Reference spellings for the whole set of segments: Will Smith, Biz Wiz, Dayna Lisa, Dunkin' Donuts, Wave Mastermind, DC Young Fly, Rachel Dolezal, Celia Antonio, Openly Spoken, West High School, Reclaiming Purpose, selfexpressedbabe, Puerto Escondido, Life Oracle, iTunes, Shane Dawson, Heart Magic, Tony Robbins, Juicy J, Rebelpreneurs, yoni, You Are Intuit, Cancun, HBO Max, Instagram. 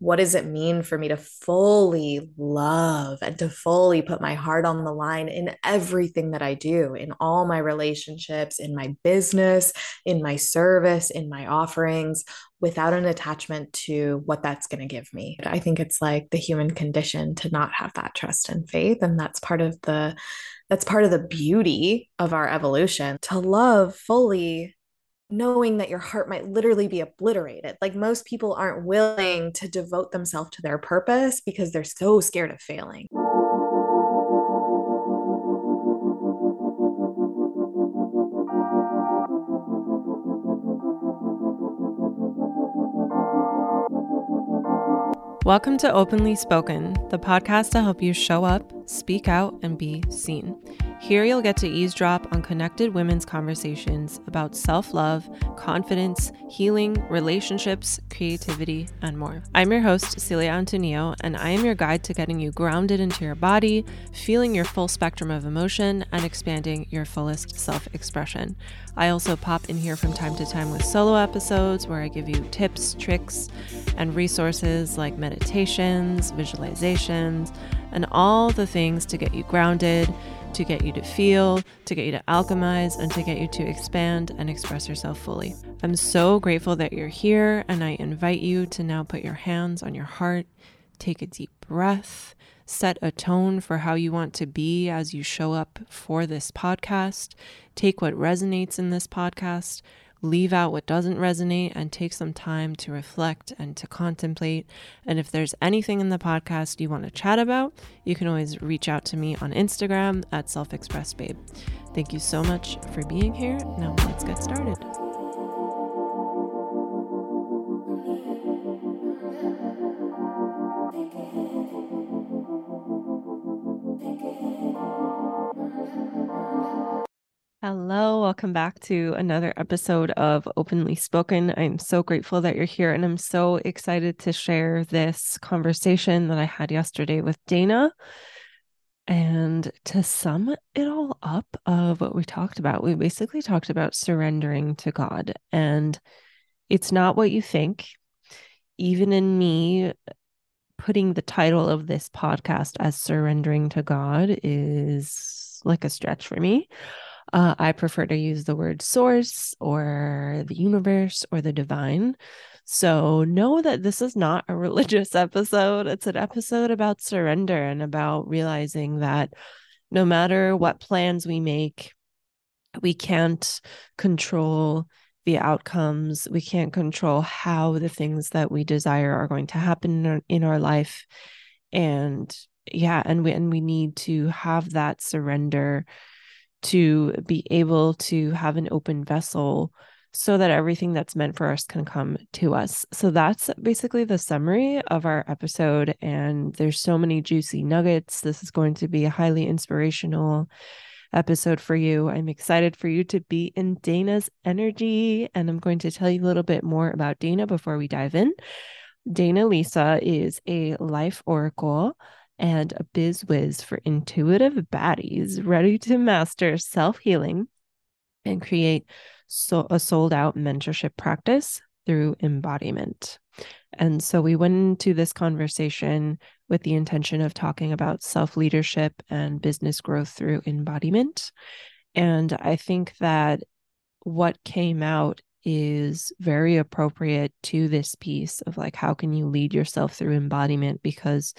what does it mean for me to fully love and to fully put my heart on the line in everything that I do, in all my relationships, in my business, in my service, in my offerings, without an attachment to what that's going to give me? I think it's like the human condition to not have that trust and faith. And that's part of the, beauty of our evolution, to love fully, knowing that your heart might literally be obliterated. Like, most people aren't willing to devote themselves to their purpose because they're so scared of failing. Welcome to Openly Spoken, the podcast to help you show up, speak out, and be seen. Here you'll get to eavesdrop on connected women's conversations about self-love, confidence, healing, relationships, creativity, and more. I'm your host, Celia Antonio, and I am your guide to getting you grounded into your body, feeling your full spectrum of emotion, and expanding your fullest self-expression. I also pop in here from time to time with solo episodes where I give you tips, tricks, and resources like meditation, meditations, visualizations, and all the things to get you grounded, to get you to feel, to get you to alchemize, and to get you to expand and express yourself fully. I'm so grateful that you're here, and I invite you to now put your hands on your heart, take a deep breath, set a tone for how you want to be as you show up for this podcast, take what resonates in this podcast, leave out what doesn't resonate, and take some time to reflect and to contemplate. And if there's anything in the podcast you want to chat about, you can always reach out to me on Instagram at selfexpressedbabe. Thank you so much for being here. Now let's get started. Hello, welcome back to another episode of Openly Spoken. I'm so grateful that you're here, and I'm so excited to share this conversation that I had yesterday with Dayna. And to sum it all up of what we talked about, we basically talked about surrendering to God. And it's not what you think. Even in me putting the title of this podcast as surrendering to God is like a stretch for me. I prefer to use the word source or the universe or the divine. So know that this is not a religious episode. It's an episode about surrender and about realizing that no matter what plans we make, we can't control the outcomes. We can't control how the things that we desire are going to happen in our life. And yeah, and we need to have that surrender to be able to have an open vessel so that everything that's meant for us can come to us. So that's basically the summary of our episode. And there's so many juicy nuggets. This is going to be a highly inspirational episode for you. I'm excited for you to be in Dayna's energy. And I'm going to tell you a little bit more about Dayna before we dive in. Dayna Lisa is a life oracle and a biz whiz for intuitive baddies ready to master self-healing and create a sold-out mentorship practice through embodiment. And so we went into this conversation with the intention of talking about self-leadership and business growth through embodiment. And I think that what came out is very appropriate to this piece of like, how can you lead yourself through embodiment? Because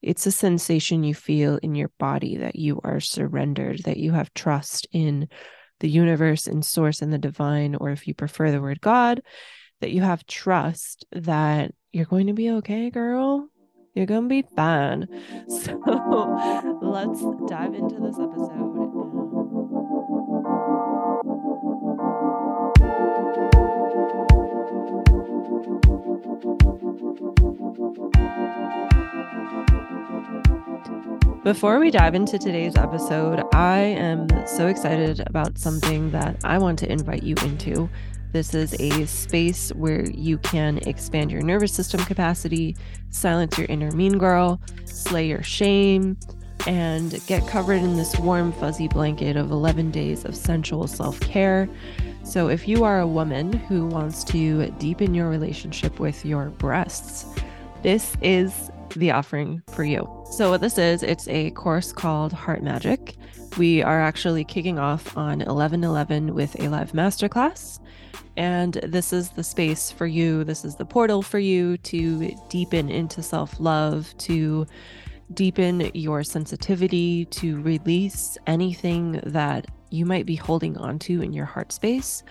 it's a sensation you feel in your body that you are surrendered, that you have trust in the universe and source and the divine, or if you prefer the word God, that you have trust that you're going to be okay, girl. You're going to be fine. So let's dive into this episode. Before we dive into today's episode, I am so excited about something that I want to invite you into. This is a space where you can expand your nervous system capacity, silence your inner mean girl, slay your shame, and get covered in this warm, fuzzy blanket of 11 days of sensual self-care. So if you are a woman who wants to deepen your relationship with your breasts, this is the offering for you. So what this is, it's a course called Heart Magic. We are actually kicking off on 11/11 with a live masterclass. And this is the space for you. This is the portal for you to deepen into self-love, to deepen your sensitivity, to release anything that you might be holding onto in your heart space.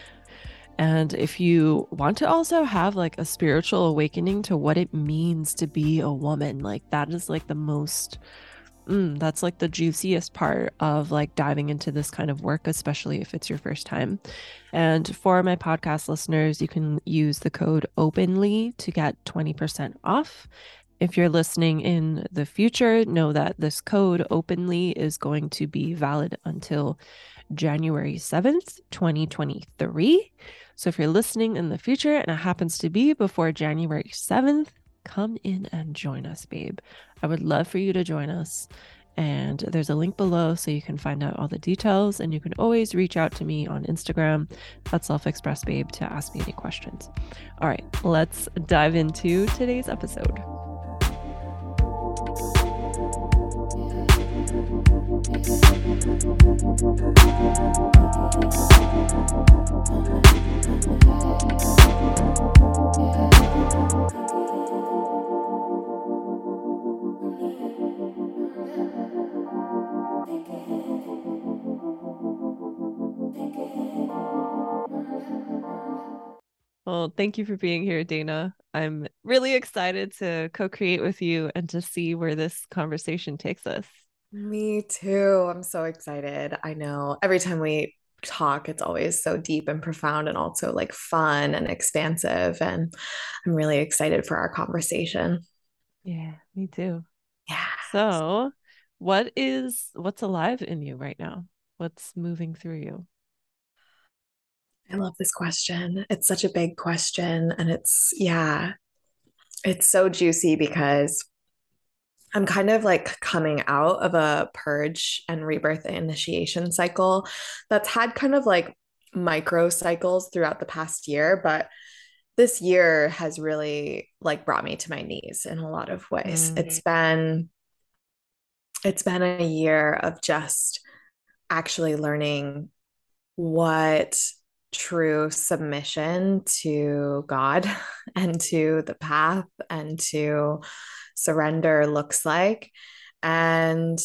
And if you want to also have like a spiritual awakening to what it means to be a woman, like that is like the most, that's like the juiciest part of like diving into this kind of work, especially if it's your first time. And for my podcast listeners, you can use the code OPENLY to get 20% off. If you're listening in the future, know that this code OPENLY is going to be valid until January 7th, 2023. So if you're listening in the future and it happens to be before January 7th, come in and join us, babe. I would love for you to join us. And there's a link below so you can find out all the details, and you can always reach out to me on Instagram at selfexpressedbabe to ask me any questions. All right, let's dive into today's episode. Well, thank you for being here, Dayna. I'm really excited to co-create with you and to see where this conversation takes us. Me too. I'm so excited. I know every time we talk, it's always so deep and profound and also like fun and expansive. And I'm really excited for our conversation. Yeah, me too. Yeah. So what's alive in you right now? What's moving through you? I love this question. It's such a big question. And it's so juicy because I'm kind of like coming out of a purge and rebirth initiation cycle that's had kind of like micro cycles throughout the past year, but this year has really like brought me to my knees in a lot of ways. Mm-hmm. It's been a year of just actually learning what true submission to God and to the path and to surrender looks like. And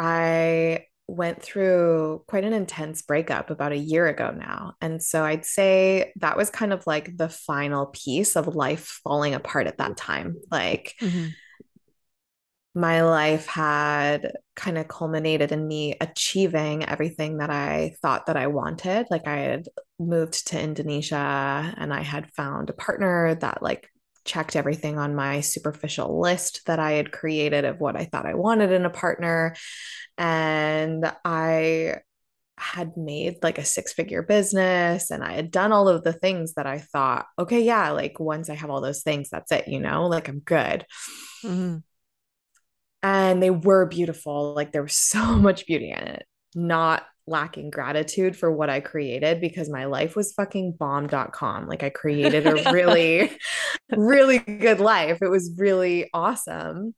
I went through quite an intense breakup about a year ago now. And so I'd say that was kind of like the final piece of life falling apart at that time. Like mm-hmm. my life had kind of culminated in me achieving everything that I thought that I wanted. Like I had moved to Indonesia and I had found a partner that like checked everything on my superficial list that I had created of what I thought I wanted in a partner. And I had made like a 6-figure business and I had done all of the things that I thought, okay, yeah, like once I have all those things, that's it, you know, like I'm good. Mm-hmm. And they were beautiful. Like there was so much beauty in it, not lacking gratitude for what I created because my life was fucking bomb.com. Like I created a really, really good life. It was really awesome.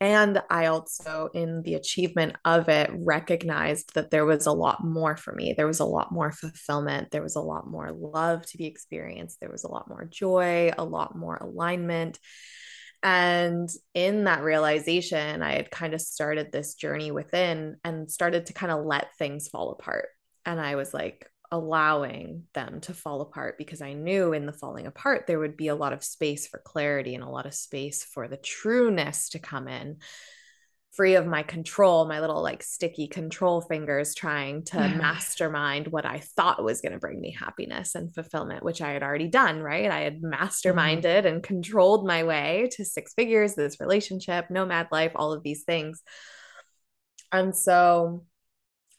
And I also, in the achievement of it, recognized that there was a lot more for me. There was a lot more fulfillment. There was a lot more love to be experienced. There was a lot more joy, a lot more alignment. And in that realization, I had kind of started this journey within and started to kind of let things fall apart. And I was like allowing them to fall apart because I knew in the falling apart, there would be a lot of space for clarity and a lot of space for the trueness to come in, free of my control, my little like sticky control fingers trying to mastermind what I thought was going to bring me happiness and fulfillment, which I had already done, right? I had masterminded and controlled my way to 6 figures, this relationship, nomad life, all of these things. And so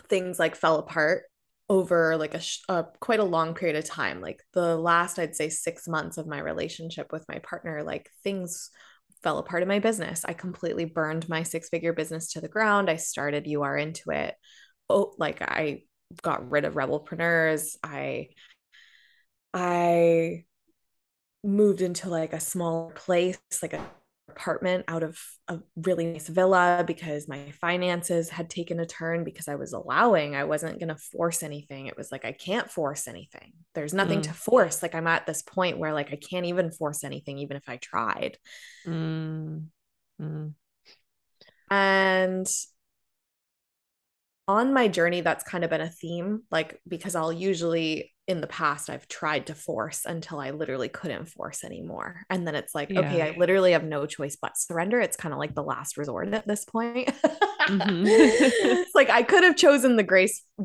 things like fell apart over like a quite a long period of time. Like the last, I'd say 6 months of my relationship with my partner, like things fell apart in my business. I completely burned my 6-figure business to the ground. I started You Are Intuit. Oh, like I got rid of Rebelpreneurs. I moved into like a small place, like an apartment out of a really nice villa, because my finances had taken a turn because I was allowing, I wasn't going to force anything. It was like, I can't force anything. There's nothing to force. Like I'm at this point where like, I can't even force anything, even if I tried. And on my journey, that's kind of been a theme, like, because I'll usually in the past, I've tried to force until I literally couldn't force anymore. And then it's like, okay, I literally have no choice but surrender. It's kind of like the last resort at this point. It's like, I could have chosen the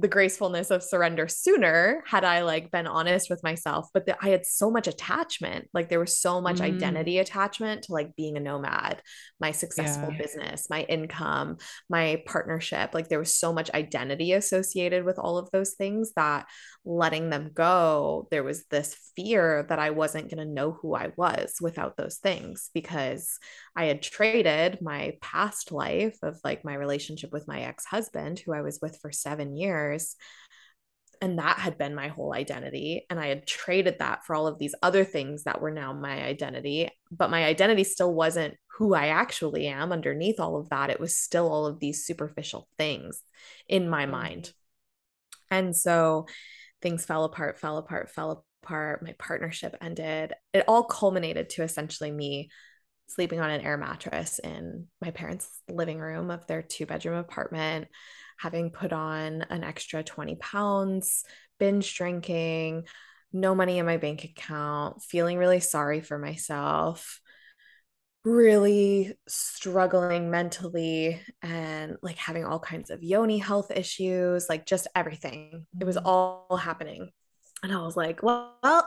gracefulness of surrender sooner had I like been honest with myself, but I had so much attachment. Like there was so much identity attachment to like being a nomad, my successful business, my income, my partnership. Like there was so much identity associated with all of those things that letting them go, there was this fear that I wasn't going to know who I was without those things, because I had traded my past life of like my relationship with my ex-husband, who I was with for 7 years. And that had been my whole identity. And I had traded that for all of these other things that were now my identity, but my identity still wasn't who I actually am underneath all of that. It was still all of these superficial things in my mind. And so things fell apart. My partnership ended. It all culminated to essentially me sleeping on an air mattress in my parents' living room of their 2-bedroom apartment, having put on an extra 20 pounds, binge drinking, no money in my bank account, feeling really sorry for myself, really struggling mentally, and like having all kinds of yoni health issues, like just everything. It was all happening. And I was like, well,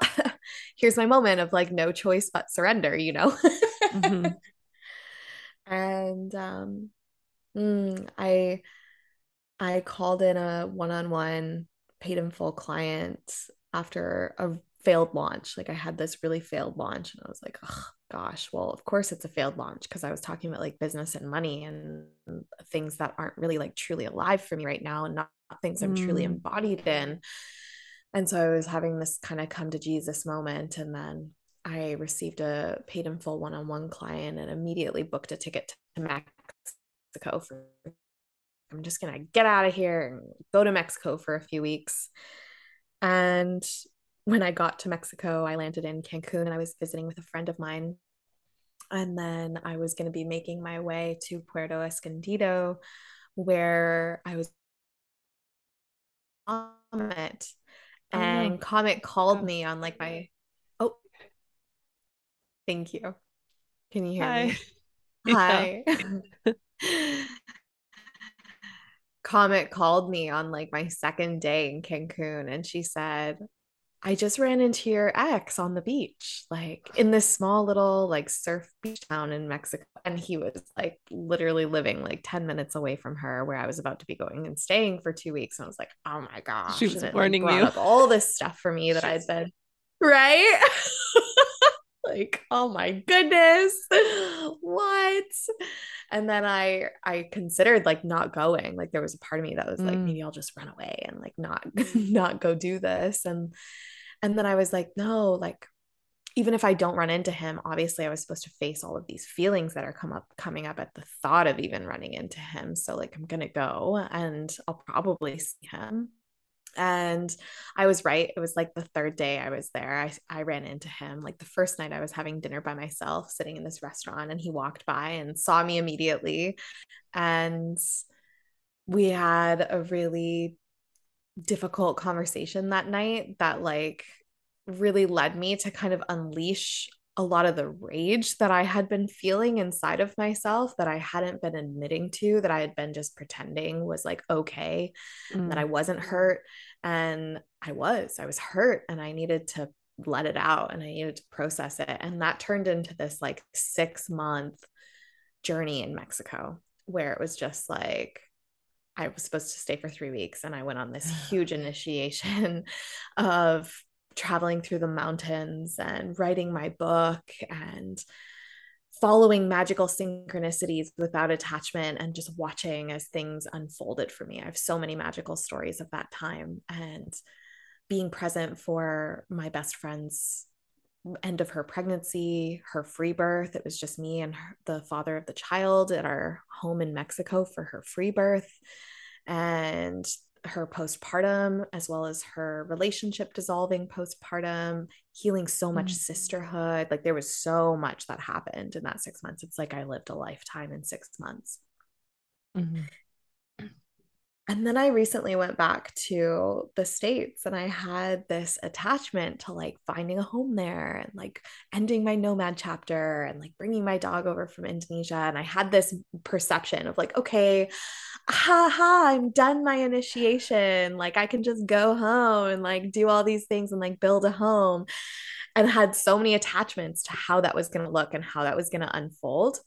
here's my moment of like no choice but surrender, you know? And I called in a one-on-one paid in full client after a failed launch. Like I had this really failed launch and I was like, oh gosh, well, of course it's a failed launch, because I was talking about like business and money and things that aren't really like truly alive for me right now and not things I'm truly embodied in. And so I was having this kind of come to Jesus moment. And then I received a paid in full one-on-one client and immediately booked a ticket to Mexico. I'm just going to get out of here and go to Mexico for a few weeks. And when I got to Mexico, I landed in Cancun and I was visiting with a friend of mine. And then I was going to be making my way to Puerto Escondido, where I was on it. And Comet called me on like my, thank you. Can you hear me? Hi. Yeah. Comet called me on like my second day in Cancun. And she said, I just ran into your ex on the beach, like in this small little like surf beach town in Mexico. And he was like literally living like 10 minutes away from her, where I was about to be going and staying for 2 weeks. And I was like, oh my gosh. She was warning you. All this stuff for me that I said, right? Like, oh my goodness, what? And then I considered like not going. Like there was a part of me that was like, maybe I'll just run away and like not go do this. And then I was like, no, like, even if I don't run into him, obviously I was supposed to face all of these feelings that are coming up at the thought of even running into him. So like, I'm going to go and I'll probably see him. And I was right. It was like the third day I was there. I ran into him. Like the first night I was having dinner by myself, sitting in this restaurant, and he walked by and saw me immediately. And we had a really difficult conversation that night that like really led me to kind of unleash a lot of the rage that I had been feeling inside of myself, that I hadn't been admitting to, that I had been just pretending was like, okay, and that I wasn't hurt. And I was hurt, and I needed to let it out and I needed to process it. And that turned into this like 6-month journey in Mexico, where it was just like, I was supposed to stay for 3 weeks. And I went on this huge initiation of traveling through the mountains and writing my book and following magical synchronicities without attachment and just watching as things unfolded for me. I have so many magical stories of that time, and being present for my best friend's end of her pregnancy, her free birth. It was just me and the father of the child at our home in Mexico for her free birth, and her postpartum, as well as her relationship dissolving postpartum, healing so much sisterhood. Like, there was so much that happened in that 6 months. It's like I lived a lifetime in 6 months. Mm-hmm. And then I recently went back to the States, and I had this attachment to like finding a home there and like ending my nomad chapter and like bringing my dog over from Indonesia. And I had this perception of like, okay, I'm done my initiation. Like, I can just go home and like do all these things and like build a home, and had so many attachments to how that was going to look and how that was going to unfold.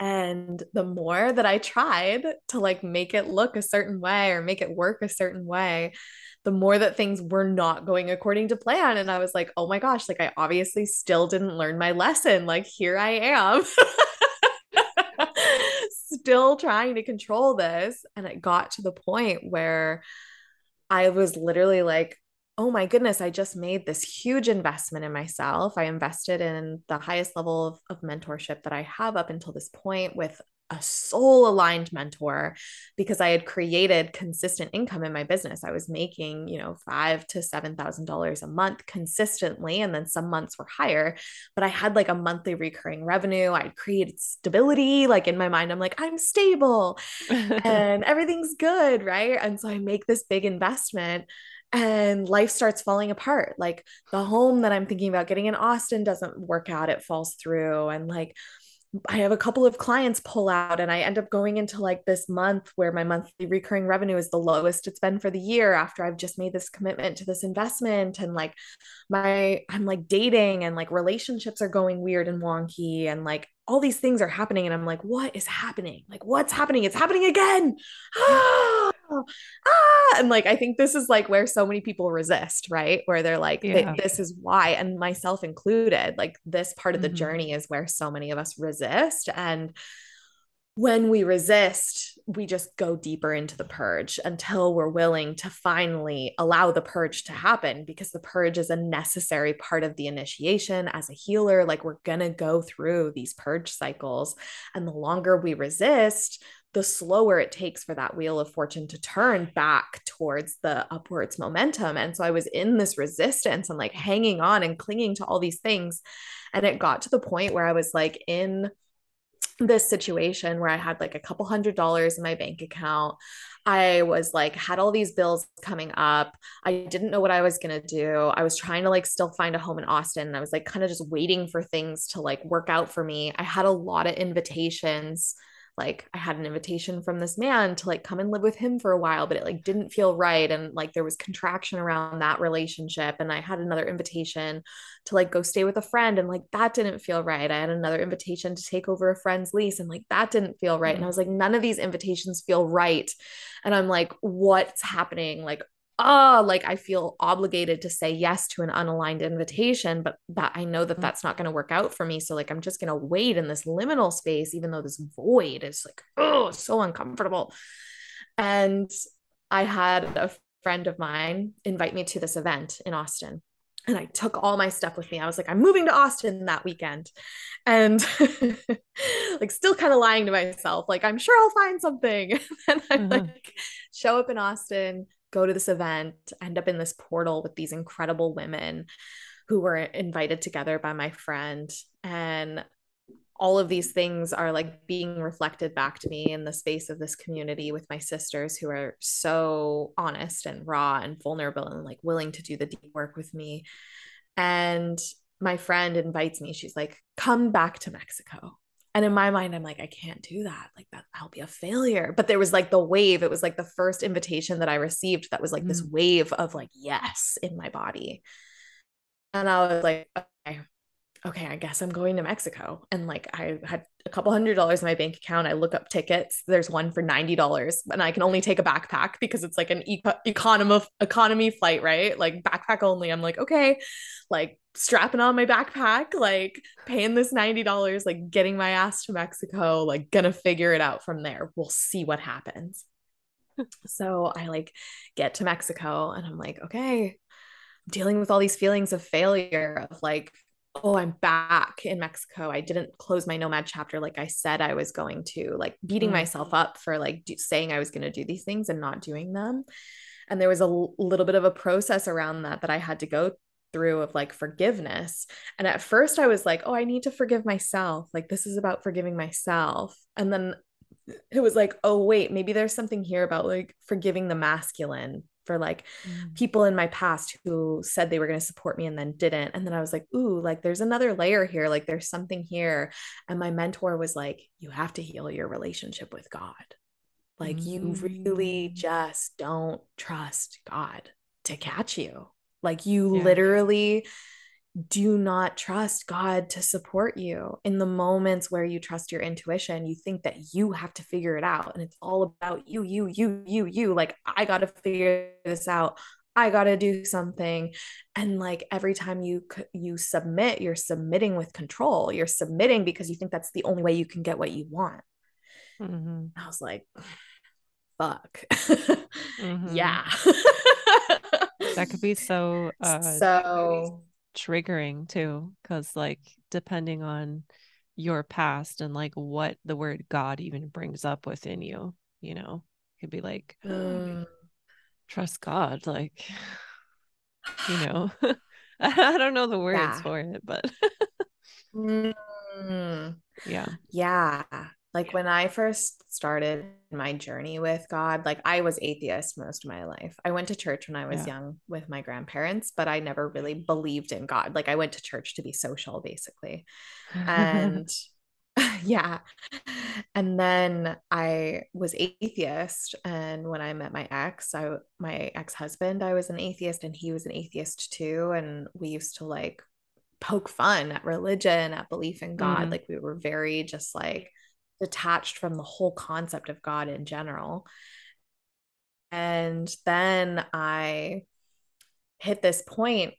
And the more that I tried to like make it look a certain way or make it work a certain way, the more that things were not going according to plan. And I was like, oh my gosh, like I obviously still didn't learn my lesson. Like, here I am still trying to control this. And it got to the point where I was literally like, oh my goodness, I just made this huge investment in myself. I invested in the highest level of mentorship that I have up until this point with a soul-aligned mentor, because I had created consistent income in my business. I was making, you know, $5,000 to $7,000 a month consistently. And then some months were higher, but I had like a monthly recurring revenue. I'd created stability. Like in my mind, I'm like, I'm stable and everything's good. Right. And so I make this big investment, and life starts falling apart. Like the home that I'm thinking about getting in Austin doesn't work out. It falls through. And like, I have a couple of clients pull out, and I end up going into like this month where my monthly recurring revenue is the lowest it's been for the year after I've just made this commitment to this investment. And like I'm like dating, and like relationships are going weird and wonky, and like all these things are happening. And I'm like, what is happening? Like, what's happening? It's happening again. And like, I think this is like where so many people resist, right? Where they're like, this is why, and myself included, like this part of the journey is where so many of us resist. And when we resist, we just go deeper into the purge until we're willing to finally allow the purge to happen, because the purge is a necessary part of the initiation as a healer. Like, we're going to go through these purge cycles, and the longer we resist, the slower it takes for that wheel of fortune to turn back towards the upwards momentum. And so I was in this resistance and like hanging on and clinging to all these things. And it got to the point where I was like in this situation where I had like a couple $100s in my bank account. I was like, had all these bills coming up. I didn't know what I was going to do. I was trying to like still find a home in Austin. And I was like kind of just waiting for things to like work out for me. I had a lot of invitations. Like, I had an invitation from this man to like come and live with him for a while, but it like didn't feel right. And like, there was contraction around that relationship. And I had another invitation to like go stay with a friend, and like, that didn't feel right. I had another invitation to take over a friend's lease, and like, that didn't feel right. And I was like, none of these invitations feel right. And I'm like, what's happening? Like, oh, like I feel obligated to say yes to an unaligned invitation, but that I know that that's not going to work out for me. So like, I'm just going to wait in this liminal space, even though this void is like, oh, so uncomfortable. And I had a friend of mine invite me to this event in Austin, and I took all my stuff with me. I was like, I'm moving to Austin that weekend. And like, still kind of lying to myself. Like, I'm sure I'll find something. And I like show up in Austin, go to this event, end up in this portal with these incredible women who were invited together by my friend. And all of these things are like being reflected back to me in the space of this community with my sisters who are so honest and raw and vulnerable and like willing to do the deep work with me. And my friend invites me. She's like, come back to Mexico. And in my mind, I'm like, I can't do that. Like that, I'll be a failure. But there was like the wave. It was like the first invitation that I received that was like this wave of like, yes, in my body. And I was like, okay, I guess I'm going to Mexico. And like, I had a couple $100s in my bank account. I look up tickets. There's one for $90, and I can only take a backpack because it's like an economy flight, right? Like backpack only. I'm like, okay, like strapping on my backpack, like paying this $90, like getting my ass to Mexico, like gonna figure it out from there. We'll see what happens. So I like get to Mexico, and I'm like, okay, dealing with all these feelings of failure, of like, oh, I'm back in Mexico. I didn't close my nomad chapter like I said I was going to, like beating myself up for like saying I was going to do these things and not doing them. And there was a little bit of a process around that I had to go through of like forgiveness. And at first I was like, oh, I need to forgive myself. Like this is about forgiving myself. And then it was like, oh wait, maybe there's something here about like forgiving the masculine for like people in my past who said they were going to support me and then didn't. And then I was like, ooh, like there's another layer here. Like there's something here. And my mentor was like, you have to heal your relationship with God. Like you really just don't trust God to catch you. Like you literally do not trust God to support you in the moments where you trust your intuition. You think that you have to figure it out. And it's all about you. Like, I got to figure this out. I got to do something. And like, every time you submit, you're submitting with control. You're submitting because you think that's the only way you can get what you want. Mm-hmm. I was like, fuck. Mm-hmm. Yeah. That could be so triggering too, because like depending on your past and like what the word God even brings up within you, you know, could be like trust God, like, you know. I don't know the words for it, but yeah. Like when I first started my journey with God, like I was atheist most of my life. I went to church when I was young with my grandparents, but I never really believed in God. Like I went to church to be social, basically. And yeah. And then I was atheist. And when I met my ex, my ex-husband, I was an atheist and he was an atheist too. And we used to like poke fun at religion, at belief in God. Like we were very just like detached from the whole concept of God in general. And then I hit this point,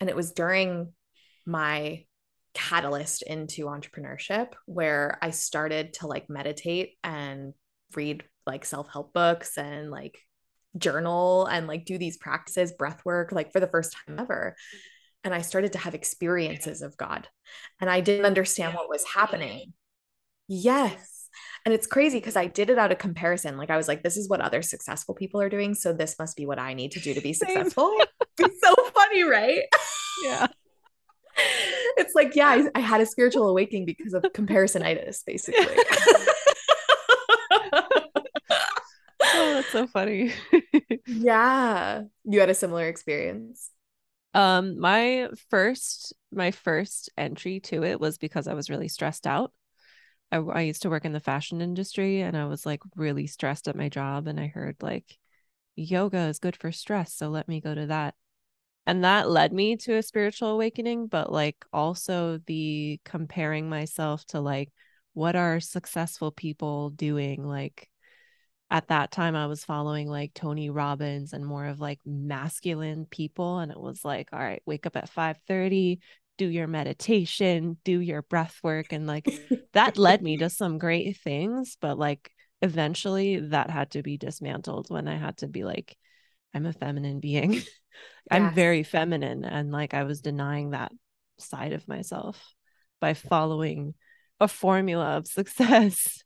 and it was during my catalyst into entrepreneurship where I started to like meditate and read like self-help books and like journal and like do these practices, breath work, like for the first time ever. And I started to have experiences of God, and I didn't understand what was happening. Yes. And it's crazy because I did it out of comparison. Like I was like, this is what other successful people are doing, so this must be what I need to do to be successful. It's so funny, right? Yeah. It's like, yeah, I had a spiritual awakening because of comparisonitis, basically. Oh, that's so funny. Yeah. You had a similar experience. My first entry to it was because I was really stressed out. I used to work in the fashion industry, and I was like really stressed at my job. And I heard like yoga is good for stress, so let me go to that. And that led me to a spiritual awakening, but like also the comparing myself to like, what are successful people doing? Like at that time I was following like Tony Robbins and more of like masculine people. And it was like, all right, wake up at 5:30, do your meditation, do your breath work. And like that led me to some great things, but like eventually that had to be dismantled when I had to be like, I'm a feminine being. Yes. I'm very feminine. And like, I was denying that side of myself by following a formula of success.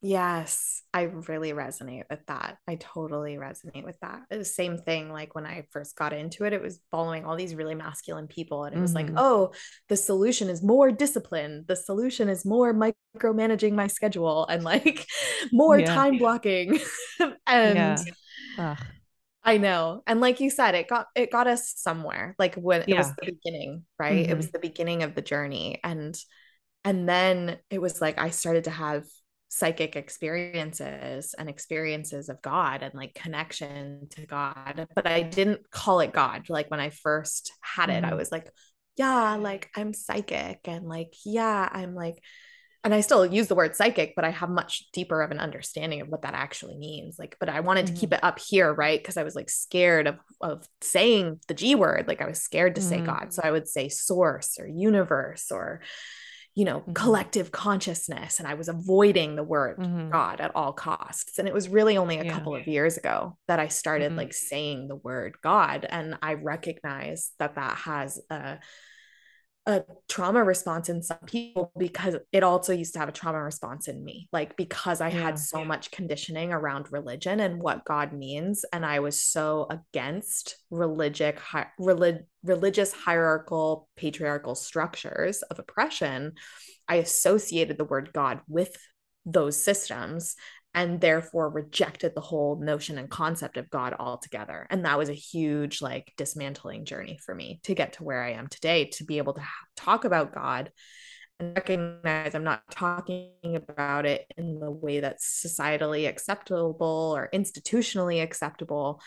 Yes. I really resonate with that. I totally resonate with that. It was the same thing. Like when I first got into it, it was following all these really masculine people. And it was like, oh, the solution is more discipline. The solution is more micromanaging my schedule and like more time blocking. And I know. And like you said, it got us somewhere. Like when it was the beginning, right? It was the beginning of the journey. And then it was like, I started to have psychic experiences and experiences of God and like connection to God, but I didn't call it God. Like when I first had it, I was like, yeah, like I'm psychic and like, yeah, I'm like, and I still use the word psychic, but I have much deeper of an understanding of what that actually means. Like, but I wanted to keep it up here. Right. Cause I was like scared of saying the G word. Like I was scared to say God. So I would say source or universe or you know, mm-hmm. collective consciousness. And I was avoiding the word mm-hmm. God at all costs. And it was really only a couple of years ago that I started mm-hmm. like saying the word God. And I recognize that that has a trauma response in some people, because it also used to have a trauma response in me, like, because I had so much conditioning around religion and what God means. And I was so against religious, hierarchical, patriarchal structures of oppression. I associated the word God with those systems and therefore rejected the whole notion and concept of God altogether. And that was a huge, like, dismantling journey for me to get to where I am today, to be able to talk about God and recognize I'm not talking about it in the way that's societally acceptable or institutionally acceptable,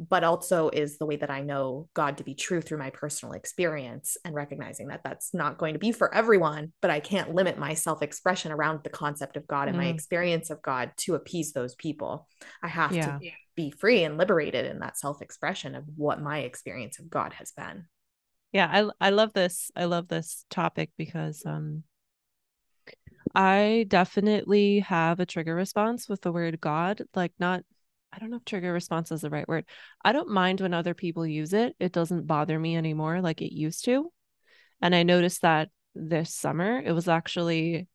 but also is the way that I know God to be true through my personal experience, and recognizing that that's not going to be for everyone, but I can't limit my self-expression around the concept of God and my experience of God to appease those people. I have to be free and liberated in that self-expression of what my experience of God has been. Yeah. I love this. I love this topic because, I definitely have a trigger response with the word God, like, not, I don't know if trigger response is the right word. I don't mind when other people use it. It doesn't bother me anymore like it used to. And I noticed that this summer. It was actually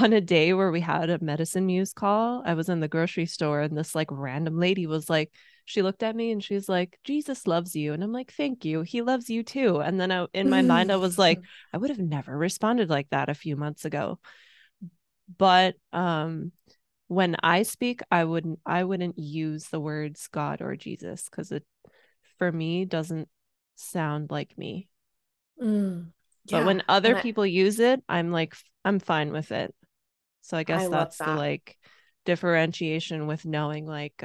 on a day where we had a medicine muse call. I was in the grocery store, and this, like, random lady was like, she looked at me and she's like, Jesus loves you. And I'm like, thank you. He loves you too. And then in my mind, I was like, I would have never responded like that a few months ago. But, when I speak, I wouldn't use the words God or Jesus, because it, for me, doesn't sound like me. But when other people use it, I'm like, I'm fine with it. So I guess that's the, like, differentiation with knowing, like,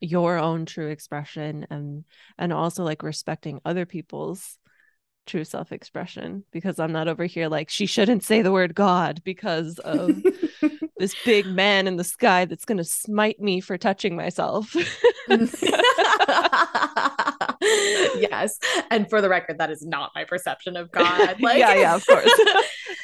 your own true expression, and also, like, respecting other people's true self-expression, because I'm not over here like, she shouldn't say the word God because of this big man in the sky that's going to smite me for touching myself. Yes. And for the record, that is not my perception of God. Like, yeah, of course.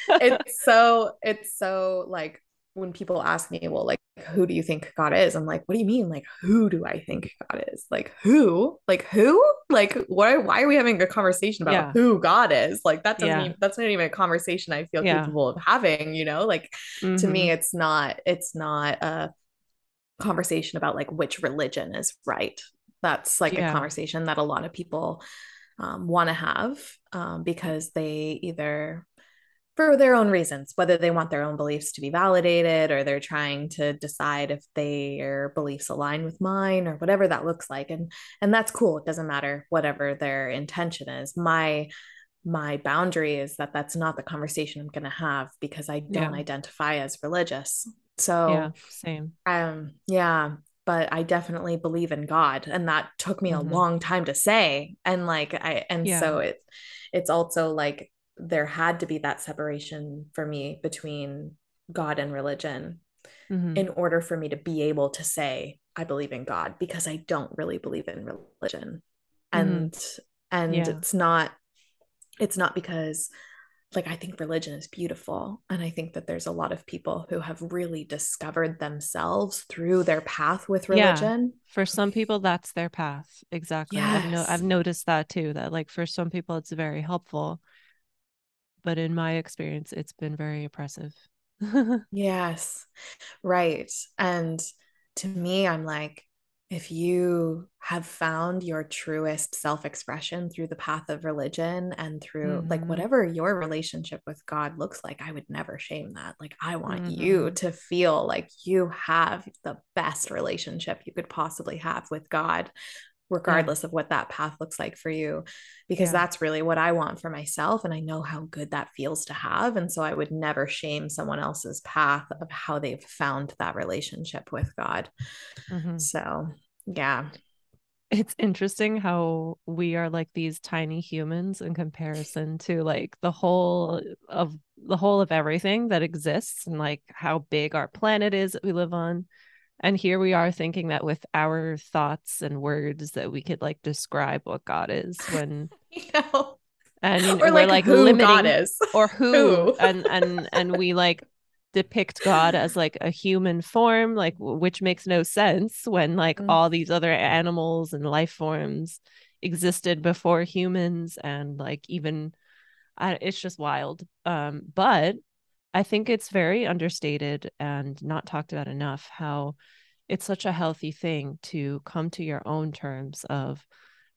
It's so like, when people ask me, well, like, who do you think God is? I'm like, what do you mean? Like, who do I think God is? Like, who? Like, who? Like, why are we having a conversation about who God is? Like, that doesn't even, that's not even a conversation I feel capable of having, you know? Like, to me, it's not a conversation about, like, which religion is right. That's, like, a conversation that a lot of people want to have because they either, for their own reasons, whether they want their own beliefs to be validated, or they're trying to decide if their beliefs align with mine, or whatever that looks like. And that's cool. It doesn't matter whatever their intention is. My boundary is that that's not the conversation I'm going to have, because I don't identify as religious. So same. But I definitely believe in God, and that took me a long time to say. And like, so it's also like, there had to be that separation for me between God and religion in order for me to be able to say, I believe in God, because I don't really believe in religion. And it's not because, like, I think religion is beautiful. And I think that there's a lot of people who have really discovered themselves through their path with religion. Yeah. For some people, that's their path. Exactly. Yes. I've noticed that too, that, like, for some people it's very helpful. But in my experience, it's been very oppressive. Yes. Right. And to me, I'm like, if you have found your truest self-expression through the path of religion and through like whatever your relationship with God looks like, I would never shame that. Like, I want you to feel like you have the best relationship you could possibly have with God, regardless of what that path looks like for you, because that's really what I want for myself. And I know how good that feels to have. And so I would never shame someone else's path of how they've found that relationship with God. So, yeah. It's interesting how we are like these tiny humans in comparison to like the whole of everything that exists, and like how big our planet is that we live on. And here we are thinking that with our thoughts and words that we could like describe what God is, when and or we're like who goddess or who. and we like depict God as like a human form, like, which makes no sense when like all these other animals and life forms existed before humans, and like even it's just wild. But I think it's very understated and not talked about enough how it's such a healthy thing to come to your own terms of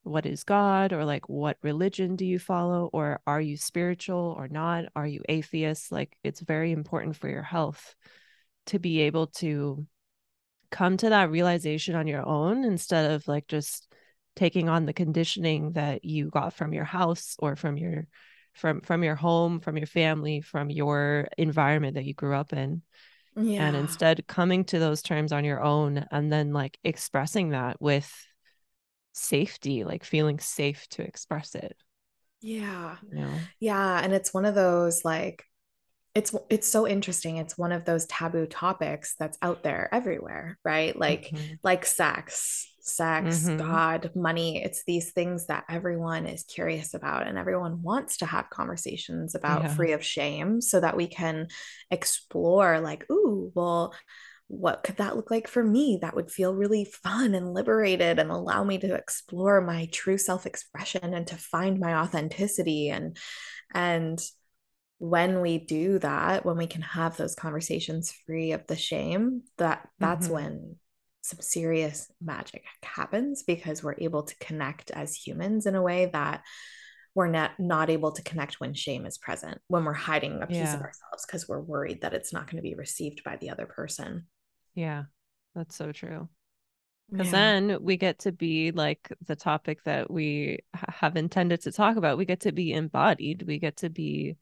what is God, or like what religion do you follow, or are you spiritual or not? Are you atheist? Like, it's very important for your health to be able to come to that realization on your own instead of like just taking on the conditioning that you got from your house or from your home, from your family, from your environment that you grew up in. Yeah. And instead coming to those terms on your own and then like expressing that with safety, like feeling safe to express it. Yeah. You know? Yeah. And it's one of those, like, it's so interesting. It's one of those taboo topics that's out there everywhere, right? Like, like sex, God, money. It's these things that everyone is curious about, and everyone wants to have conversations about free of shame, so that we can explore like, ooh, well, what could that look like for me? That would feel really fun and liberated and allow me to explore my true self-expression and to find my authenticity. And when we do that, when we can have those conversations free of the shame, that's when some serious magic happens, because we're able to connect as humans in a way that we're not able to connect when shame is present, when we're hiding a piece of ourselves because we're worried that it's not going to be received by the other person. Yeah, that's so true. Because then we get to be like the topic that we have intended to talk about. We get to be embodied. We get to be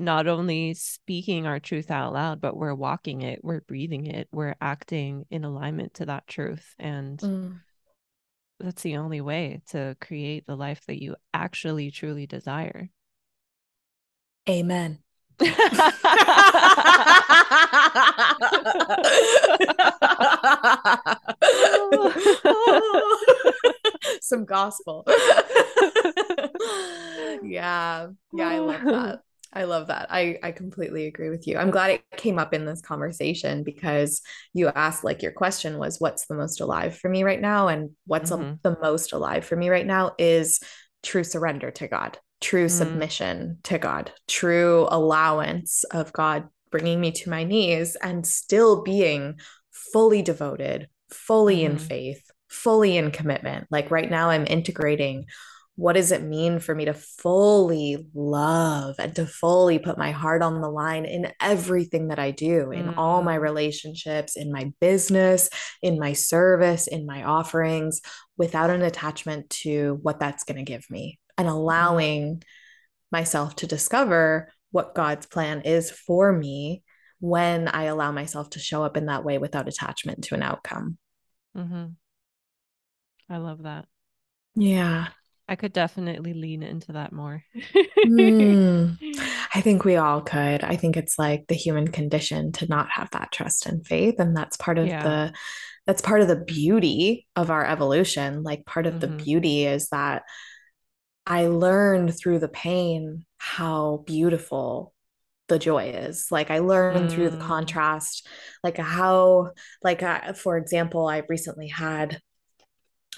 not only speaking our truth out loud, but we're walking it, we're breathing it, we're acting in alignment to that truth. And that's the only way to create the life that you actually truly desire. Amen. Some gospel. Yeah, I love that. I completely agree with you. I'm glad it came up in this conversation, because you asked, like, your question was, what's the most alive for me right now? And what's the most alive for me right now is true surrender to God, true submission to God, true allowance of God bringing me to my knees and still being fully devoted, fully in faith, fully in commitment. Like, right now I'm integrating, what does it mean for me to fully love and to fully put my heart on the line in everything that I do, in all my relationships, in my business, in my service, in my offerings, without an attachment to what that's going to give me, and allowing myself to discover what God's plan is for me when I allow myself to show up in that way without attachment to an outcome. I love that. Yeah. I could definitely lean into that more. I think we all could. I think it's like the human condition to not have that trust and faith. And that's part of the beauty of our evolution. Like, part of the beauty is that I learned through the pain how beautiful the joy is. Like, I learned through the contrast, like how, like, for example, I recently had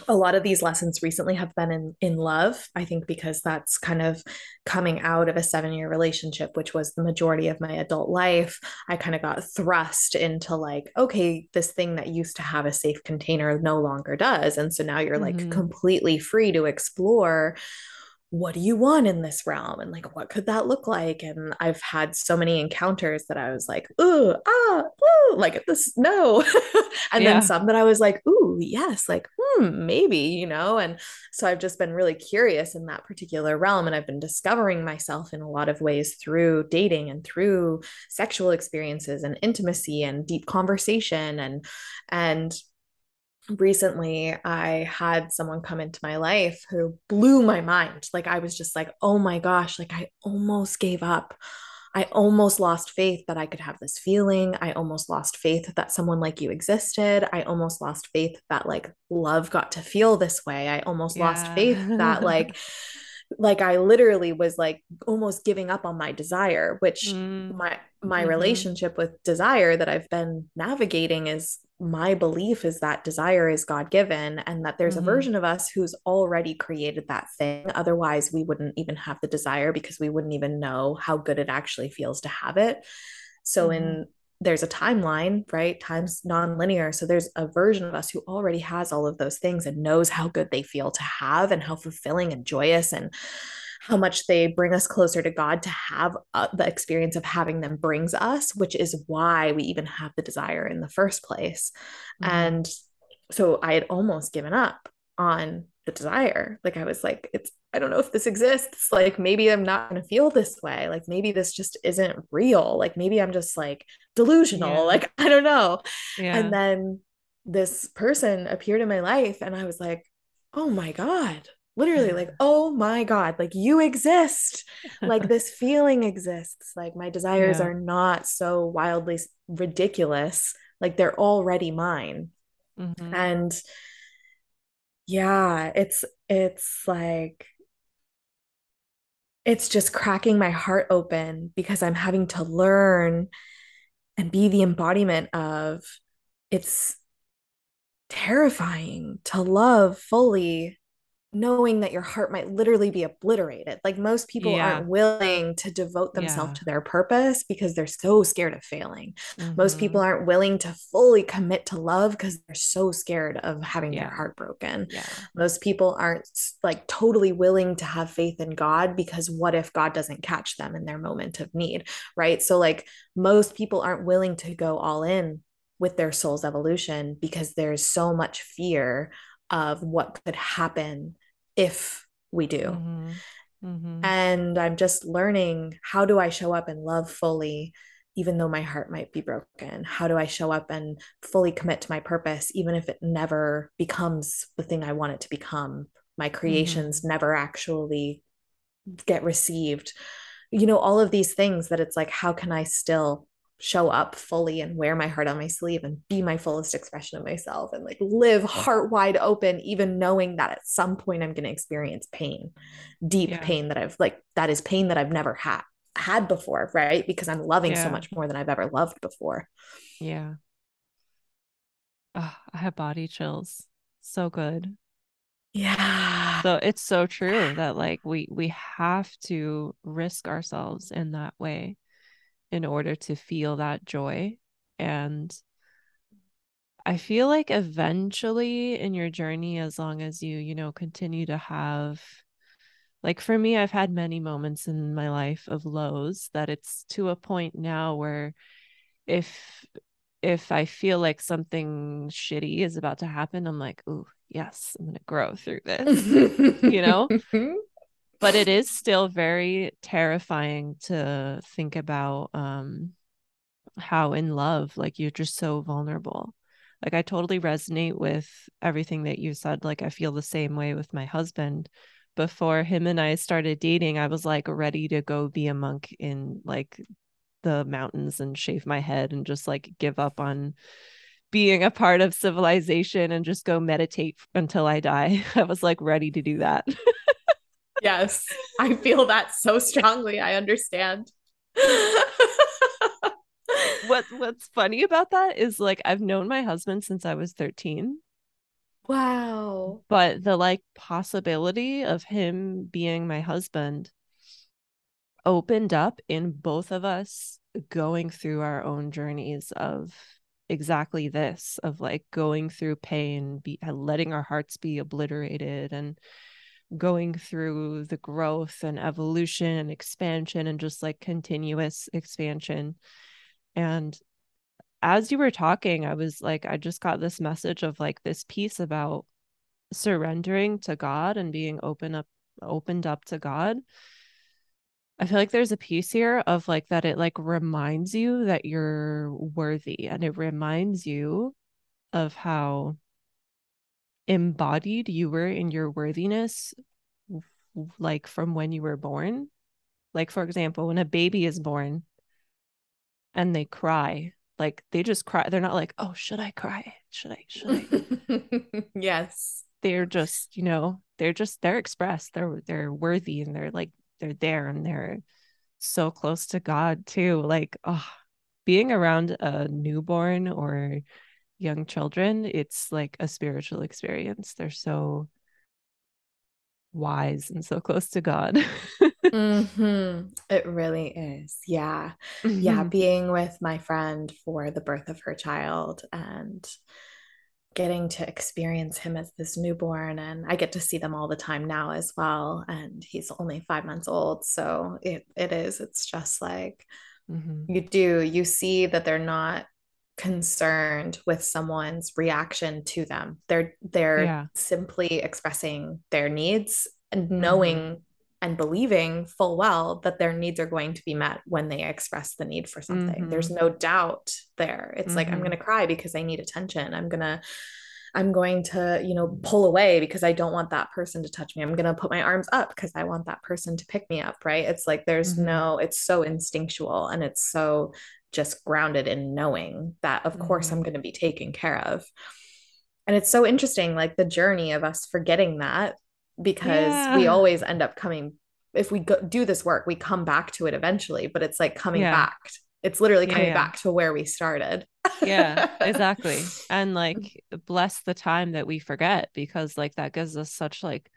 a lot of these lessons recently have been in love, I think, because that's kind of coming out of a 7-year relationship, which was the majority of my adult life. I kind of got thrust into like, okay, this thing that used to have a safe container no longer does. And so now you're like completely free to explore, what do you want in this realm? And like, what could that look like? And I've had so many encounters that I was like, ooh, ah, ooh, like this, no. And then some that I was like, ooh, yes, like, maybe, you know? And so I've just been really curious in that particular realm. And I've been discovering myself in a lot of ways through dating and through sexual experiences and intimacy and deep conversation. And recently I had someone come into my life who blew my mind. Like, I was just like, oh my gosh, like I almost gave up. I almost lost faith that I could have this feeling. I almost lost faith that someone like you existed. I almost lost faith that like love got to feel this way. I almost lost faith that like like I literally was like almost giving up on my desire, which my relationship with desire that I've been navigating is my belief is that desire is God-given and that there's a version of us who's already created that thing. Otherwise we wouldn't even have the desire because we wouldn't even know how good it actually feels to have it. So there's a timeline, right? Time's nonlinear. So there's a version of us who already has all of those things and knows how good they feel to have and how fulfilling and joyous and how much they bring us closer to God to have the experience of having them brings us, which is why we even have the desire in the first place. And so I had almost given up on the desire. Like I was like, I don't know if this exists. Like, maybe I'm not going to feel this way. Like, maybe this just isn't real. Like, maybe I'm just like delusional. Yeah. Like, I don't know. Yeah. And then this person appeared in my life and I was like, oh my God, literally like, oh my God, like you exist. Like this feeling exists. Like my desires are not so wildly ridiculous. Like they're already mine. And yeah, it's like, it's just cracking my heart open because I'm having to learn and be the embodiment of it's terrifying to love fully, knowing that your heart might literally be obliterated. Like most people aren't willing to devote themselves to their purpose because they're so scared of failing. Most people aren't willing to fully commit to love because they're so scared of having their heart broken. Most people aren't like totally willing to have faith in God because what if God doesn't catch them in their moment of need, right? So like most people aren't willing to go all in with their soul's evolution because there's so much fear of what could happen if we do. And I'm just learning, how do I show up and love fully, even though my heart might be broken? How do I show up and fully commit to my purpose, even if it never becomes the thing I want it to become? My creations never actually get received. You know, all of these things that it's like, how can I still show up fully and wear my heart on my sleeve and be my fullest expression of myself and like live heart wide open, even knowing that at some point I'm going to experience pain, deep pain that I've like, that is pain that I've never had before. Right. Because I'm loving so much more than I've ever loved before. Yeah. Oh, I have body chills. So good. Yeah. So it's so true that like, we have to risk ourselves in that way in order to feel that joy. And I feel like eventually in your journey, as long as you know, continue to have, like for me, I've had many moments in my life of lows that it's to a point now where if I feel like something shitty is about to happen, I'm like, ooh, yes, I'm going to grow through this, you know? But it is still very terrifying to think about how in love, like you're just so vulnerable. Like I totally resonate with everything that you said. Like I feel the same way with my husband. Before him and I started dating, I was like ready to go be a monk in like the mountains and shave my head and just like give up on being a part of civilization and just go meditate until I die. I was like ready to do that. Yes. I feel that so strongly. I understand. What's funny about that is like, I've known my husband since I was 13. Wow. But the like possibility of him being my husband opened up in both of us going through our own journeys of exactly this, of like going through pain, letting our hearts be obliterated and going through the growth and evolution and expansion and just like continuous expansion. And as you were talking, I was like, I just got this message of like this piece about surrendering to God and being opened up to God. I feel like there's a piece here of like that it like reminds you that you're worthy, and it reminds you of how embodied you were in your worthiness, like from when you were born. Like for example, when a baby is born and they cry, like they just cry. They're not like, oh, should I cry? Should I? Yes. they're just, you know, they're expressed, they're worthy, and they're like, they're there, and they're so close to God too. Like, oh, being around a newborn or young children, it's like a spiritual experience. They're so wise and so close to God. Mm-hmm. It really is. Yeah. Mm-hmm. Yeah. Being with my friend for the birth of her child and getting to experience him as this newborn, and I get to see them all the time now as well. And he's only 5 months old. So it's just like, mm-hmm. you see that they're not concerned with someone's reaction to them. They're yeah. simply expressing their needs and knowing mm-hmm. and believing full well that their needs are going to be met when they express the need for something. Mm-hmm. There's no doubt there. It's mm-hmm. like, I'm going to cry because I need attention. I'm going to, you know, pull away because I don't want that person to touch me. I'm going to put my arms up because I want that person to pick me up. Right. It's like, there's mm-hmm. it's so instinctual, and it's so just grounded in knowing that of mm-hmm. course I'm going to be taken care of. And it's so interesting, like the journey of us forgetting that, because yeah. we always end up coming, if we do this work, we come back to it eventually, but it's like coming yeah. back. It's literally coming yeah, yeah. back to where we started. Yeah, exactly. And like, bless the time that we forget, because like that gives us such like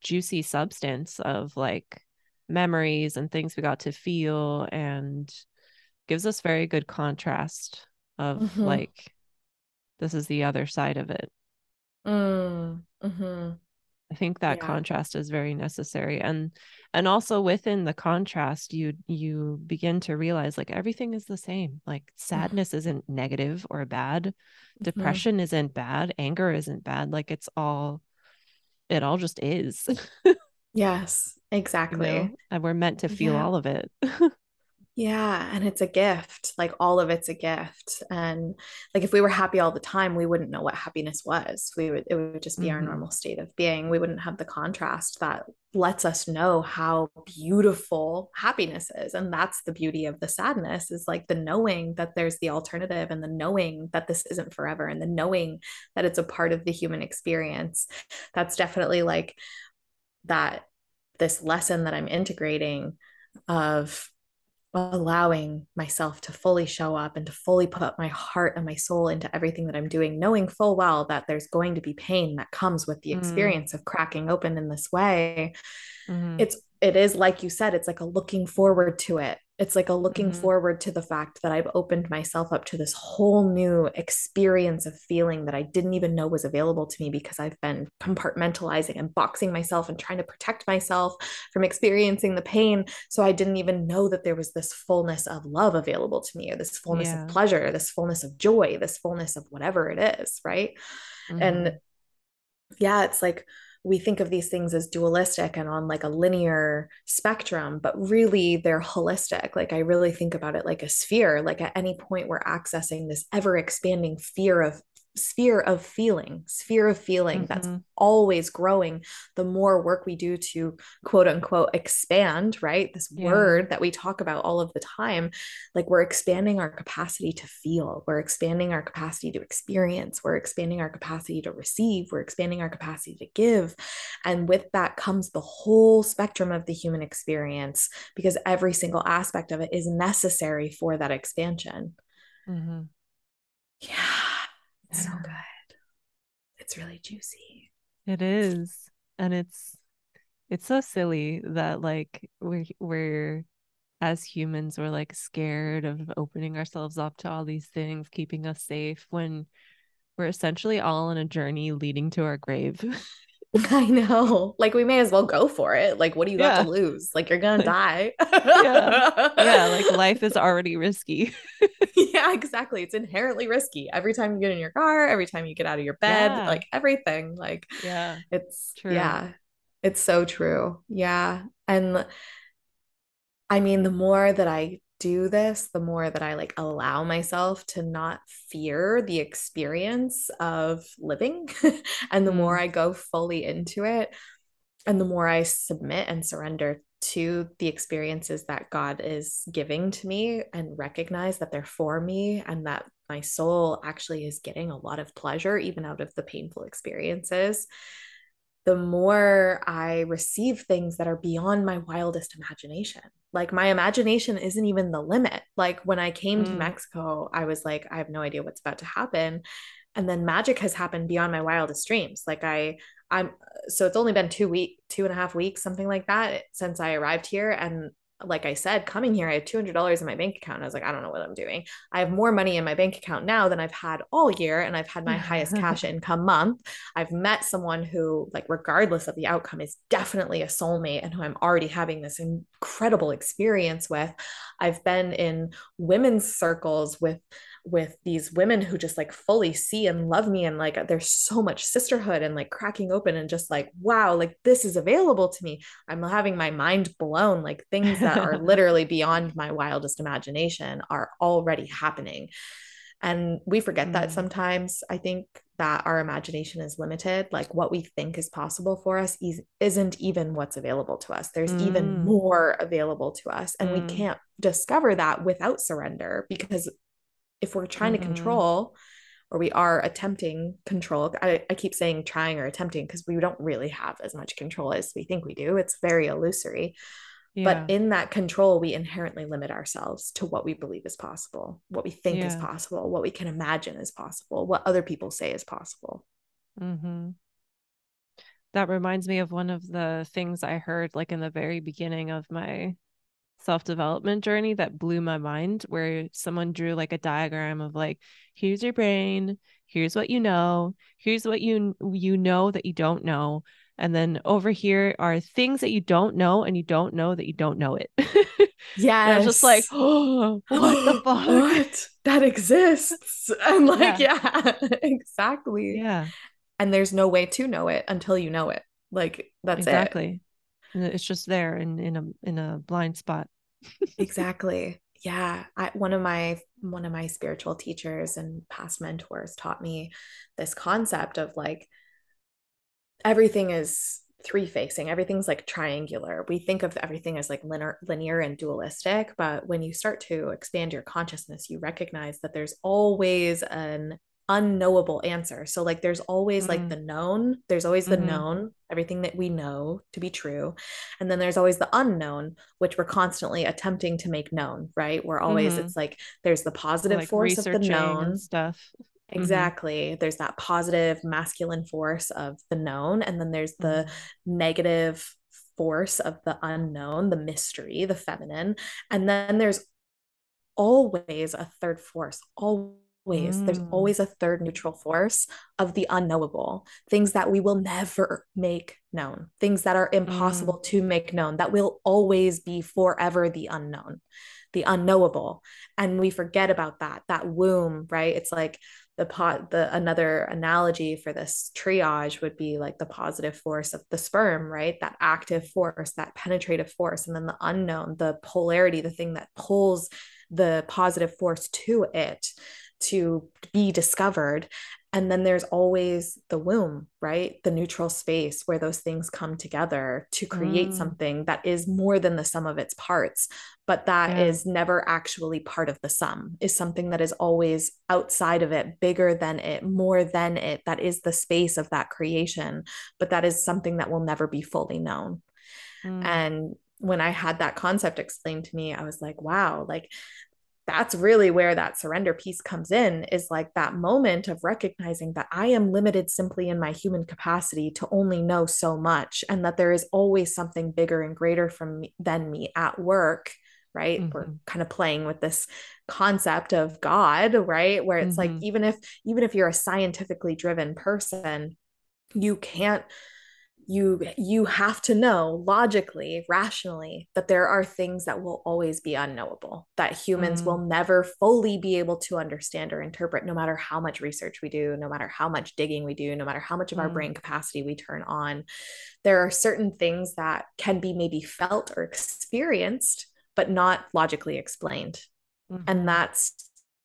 juicy substance of like memories and things we got to feel, and gives us very good contrast of mm-hmm. like, this is the other side of it. Mm-hmm. I think that yeah. contrast is very necessary. And also within the contrast, you begin to realize like everything is the same. Like sadness mm-hmm. isn't negative or bad. Depression mm-hmm. isn't bad. Anger isn't bad. Like it all just is. Yes, exactly. You know? And we're meant to feel yeah. all of it. Yeah. And it's a gift. Like all of it's a gift. And like, if we were happy all the time, we wouldn't know what happiness was. It would just be mm-hmm. our normal state of being. We wouldn't have the contrast that lets us know how beautiful happiness is. And that's the beauty of the sadness, is like the knowing that there's the alternative, and the knowing that this isn't forever, and the knowing that it's a part of the human experience. That's definitely like that, this lesson that I'm integrating of allowing myself to fully show up and to fully put my heart and my soul into everything that I'm doing, knowing full well that there's going to be pain that comes with the experience of cracking open in this way. Mm. It is, like you said, it's like a looking forward to it. It's like a looking mm-hmm. forward to the fact that I've opened myself up to this whole new experience of feeling that I didn't even know was available to me, because I've been compartmentalizing and boxing myself and trying to protect myself from experiencing the pain. So I didn't even know that there was this fullness of love available to me, or this fullness yeah. of pleasure, this fullness of joy, this fullness of whatever it is. Right. Mm-hmm. And yeah, it's like, we think of these things as dualistic and on like a linear spectrum, but really they're holistic. Like I really think about it like a sphere. Like at any point we're accessing this ever expanding sphere of feeling mm-hmm. that's always growing. The more work we do to quote unquote expand, right? This yeah. word that we talk about all of the time, like we're expanding our capacity to feel, we're expanding our capacity to experience, we're expanding our capacity to receive, we're expanding our capacity to give. And with that comes the whole spectrum of the human experience, because every single aspect of it is necessary for that expansion. Mm-hmm. Yeah. It's so good. It's really juicy. It is. And it's so silly that like we're as humans, we're like scared of opening ourselves up to all these things, keeping us safe, when we're essentially all on a journey leading to our grave. I know. Like we may as well go for it. Like, what do you yeah. got to lose? Like you're going to die. yeah. yeah. Like life is already risky. Yeah, exactly. It's inherently risky. Every time you get in your car, every time you get out of your bed, yeah. like everything, like, yeah, it's true. Yeah. It's so true. Yeah. And I mean, the more that I do this, the more that I like allow myself to not fear the experience of living. And the more I go fully into it, and the more I submit and surrender to the experiences that God is giving to me, and recognize that they're for me, and that my soul actually is getting a lot of pleasure, even out of the painful experiences, the more I receive things that are beyond my wildest imagination. Like my imagination isn't even the limit. Like when I came to Mexico, I was like, I have no idea what's about to happen. And then magic has happened beyond my wildest dreams. Like so it's only been 2.5 weeks, something like that, since I arrived here. And like I said, coming here, I had $200 in my bank account. I was like, I don't know what I'm doing. I have more money in my bank account now than I've had all year. And I've had my highest cash income month. I've met someone who, like, regardless of the outcome, is definitely a soulmate and who I'm already having this incredible experience with. I've been in women's circles with these women who just like fully see and love me. And like, there's so much sisterhood and like cracking open and just like, wow, like this is available to me. I'm having my mind blown, like things that are literally beyond my wildest imagination are already happening. And we forget that sometimes. I think that our imagination is limited. Like what we think is possible for us isn't even what's available to us. There's even more available to us. And we can't discover that without surrender, because if we're trying to control, or we are attempting control, I keep saying trying or attempting because we don't really have as much control as we think we do. It's very illusory. Yeah. But in that control, we inherently limit ourselves to what we believe is possible, what we think is possible, what we can imagine is possible, what other people say is possible. Mm-hmm. That reminds me of one of the things I heard like in the very beginning of my self-development journey that blew my mind, where someone drew like a diagram of like, here's your brain, here's what you know, here's what you know that you don't know, and then over here are things that you don't know and you don't know that you don't know it. Yeah. I was just like, oh, what the fuck? What? That exists. I'm like, yeah, exactly. Yeah. And there's no way to know it until you know it. Like that's exactly it. It's just there in a blind spot. Exactly. Yeah. One of my spiritual teachers and past mentors taught me this concept of like, everything is three-facing. Everything's like triangular. We think of everything as like linear and dualistic, but when you start to expand your consciousness, you recognize that there's always an unknowable answer. So like, there's always like the known, there's always the known, everything that we know to be true. And then there's always the unknown, which we're constantly attempting to make known, right? We're always, it's like, there's the positive like force of the known stuff. Exactly. Mm-hmm. There's that positive masculine force of the known. And then there's the negative force of the unknown, the mystery, the feminine. And then there's always a third force, there's always a third neutral force of the unknowable, things that we will never make known, things that are impossible to make known, that will always be forever the unknown, the unknowable. And we forget about that womb, right? It's like another analogy for this triage would be like the positive force of the sperm, right? That active force, that penetrative force, and then the unknown, the polarity, the thing that pulls the positive force to it to be discovered. And then there's always the womb, right? The neutral space where those things come together to create something that is more than the sum of its parts, but that is never actually part of the sum, is something that is always outside of it, bigger than it, more than it. That is the space of that creation, but that is something that will never be fully known. And when I had that concept explained to me, I was like, wow, like that's really where that surrender piece comes in, is like that moment of recognizing that I am limited simply in my human capacity to only know so much, and that there is always something bigger and greater than me at work, right? Mm-hmm. We're kind of playing with this concept of God, right? Where it's like, even if you're a scientifically driven person, you have to know logically, rationally, that there are things that will always be unknowable, that humans will never fully be able to understand or interpret, no matter how much research we do, no matter how much digging we do, no matter how much of our brain capacity we turn on. There are certain things that can be maybe felt or experienced, but not logically explained. Mm-hmm. And that's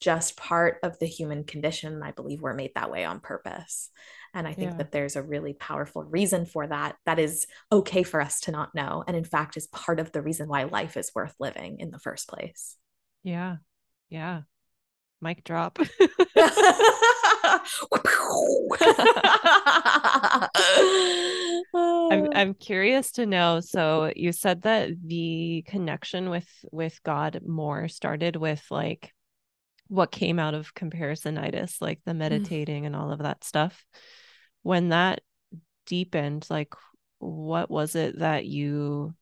just part of the human condition. I believe we're made that way on purpose. And I think that there's a really powerful reason for that. That is okay for us to not know. And in fact, is part of the reason why life is worth living in the first place. Yeah. Yeah. Mic drop. I'm curious to know. So you said that the connection with God more started with like what came out of comparisonitis, like the meditating and all of that stuff. When that deepened, like what was it that you,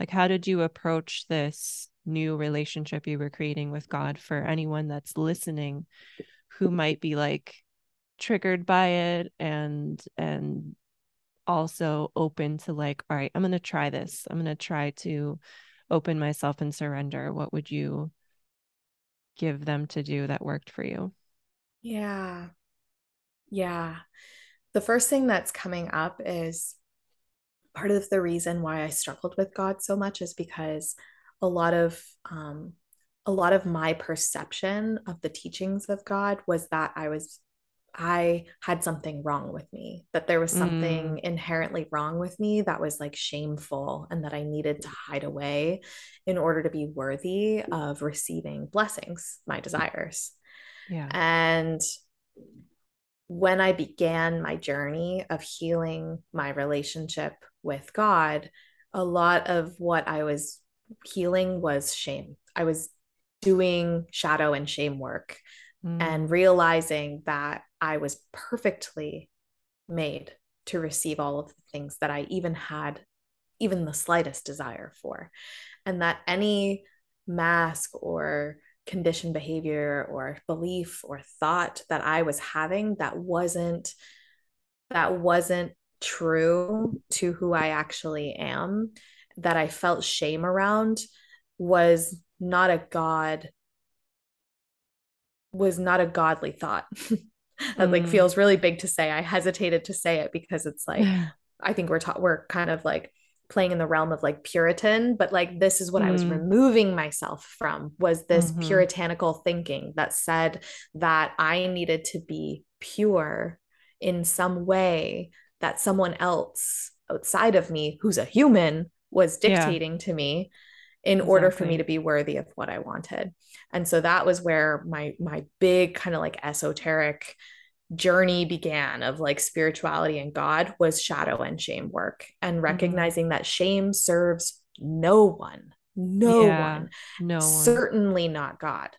like, how did you approach this new relationship you were creating with God for anyone that's listening who might be like triggered by it and also open to like, all right, I'm going to try this. I'm going to try to open myself and surrender. What would you give them to do that worked for you? Yeah. The first thing that's coming up is part of the reason why I struggled with God so much is because a lot of my perception of the teachings of God was that I had something wrong with me, that there was something inherently wrong with me that was like shameful and that I needed to hide away in order to be worthy of receiving blessings, my desires. Yeah. And when I began my journey of healing my relationship with God, a lot of what I was healing was shame. I was doing shadow and shame work and realizing that I was perfectly made to receive all of the things that I even had, even the slightest desire for, and that any mask or conditioned behavior or belief or thought that I was having that wasn't true to who I actually am, that I felt shame around, was not a godly thought. That like feels really big to say. I hesitated to say it because it's like, I think we're kind of like playing in the realm of like Puritan, but like, this is what I was removing myself from, was this puritanical thinking that said that I needed to be pure in some way that someone else outside of me, who's a human, was dictating to me in order for me to be worthy of what I wanted. And so that was where my big kind of like esoteric journey began of like spirituality and God, was shadow and shame work, and recognizing that shame serves no one, certainly not God.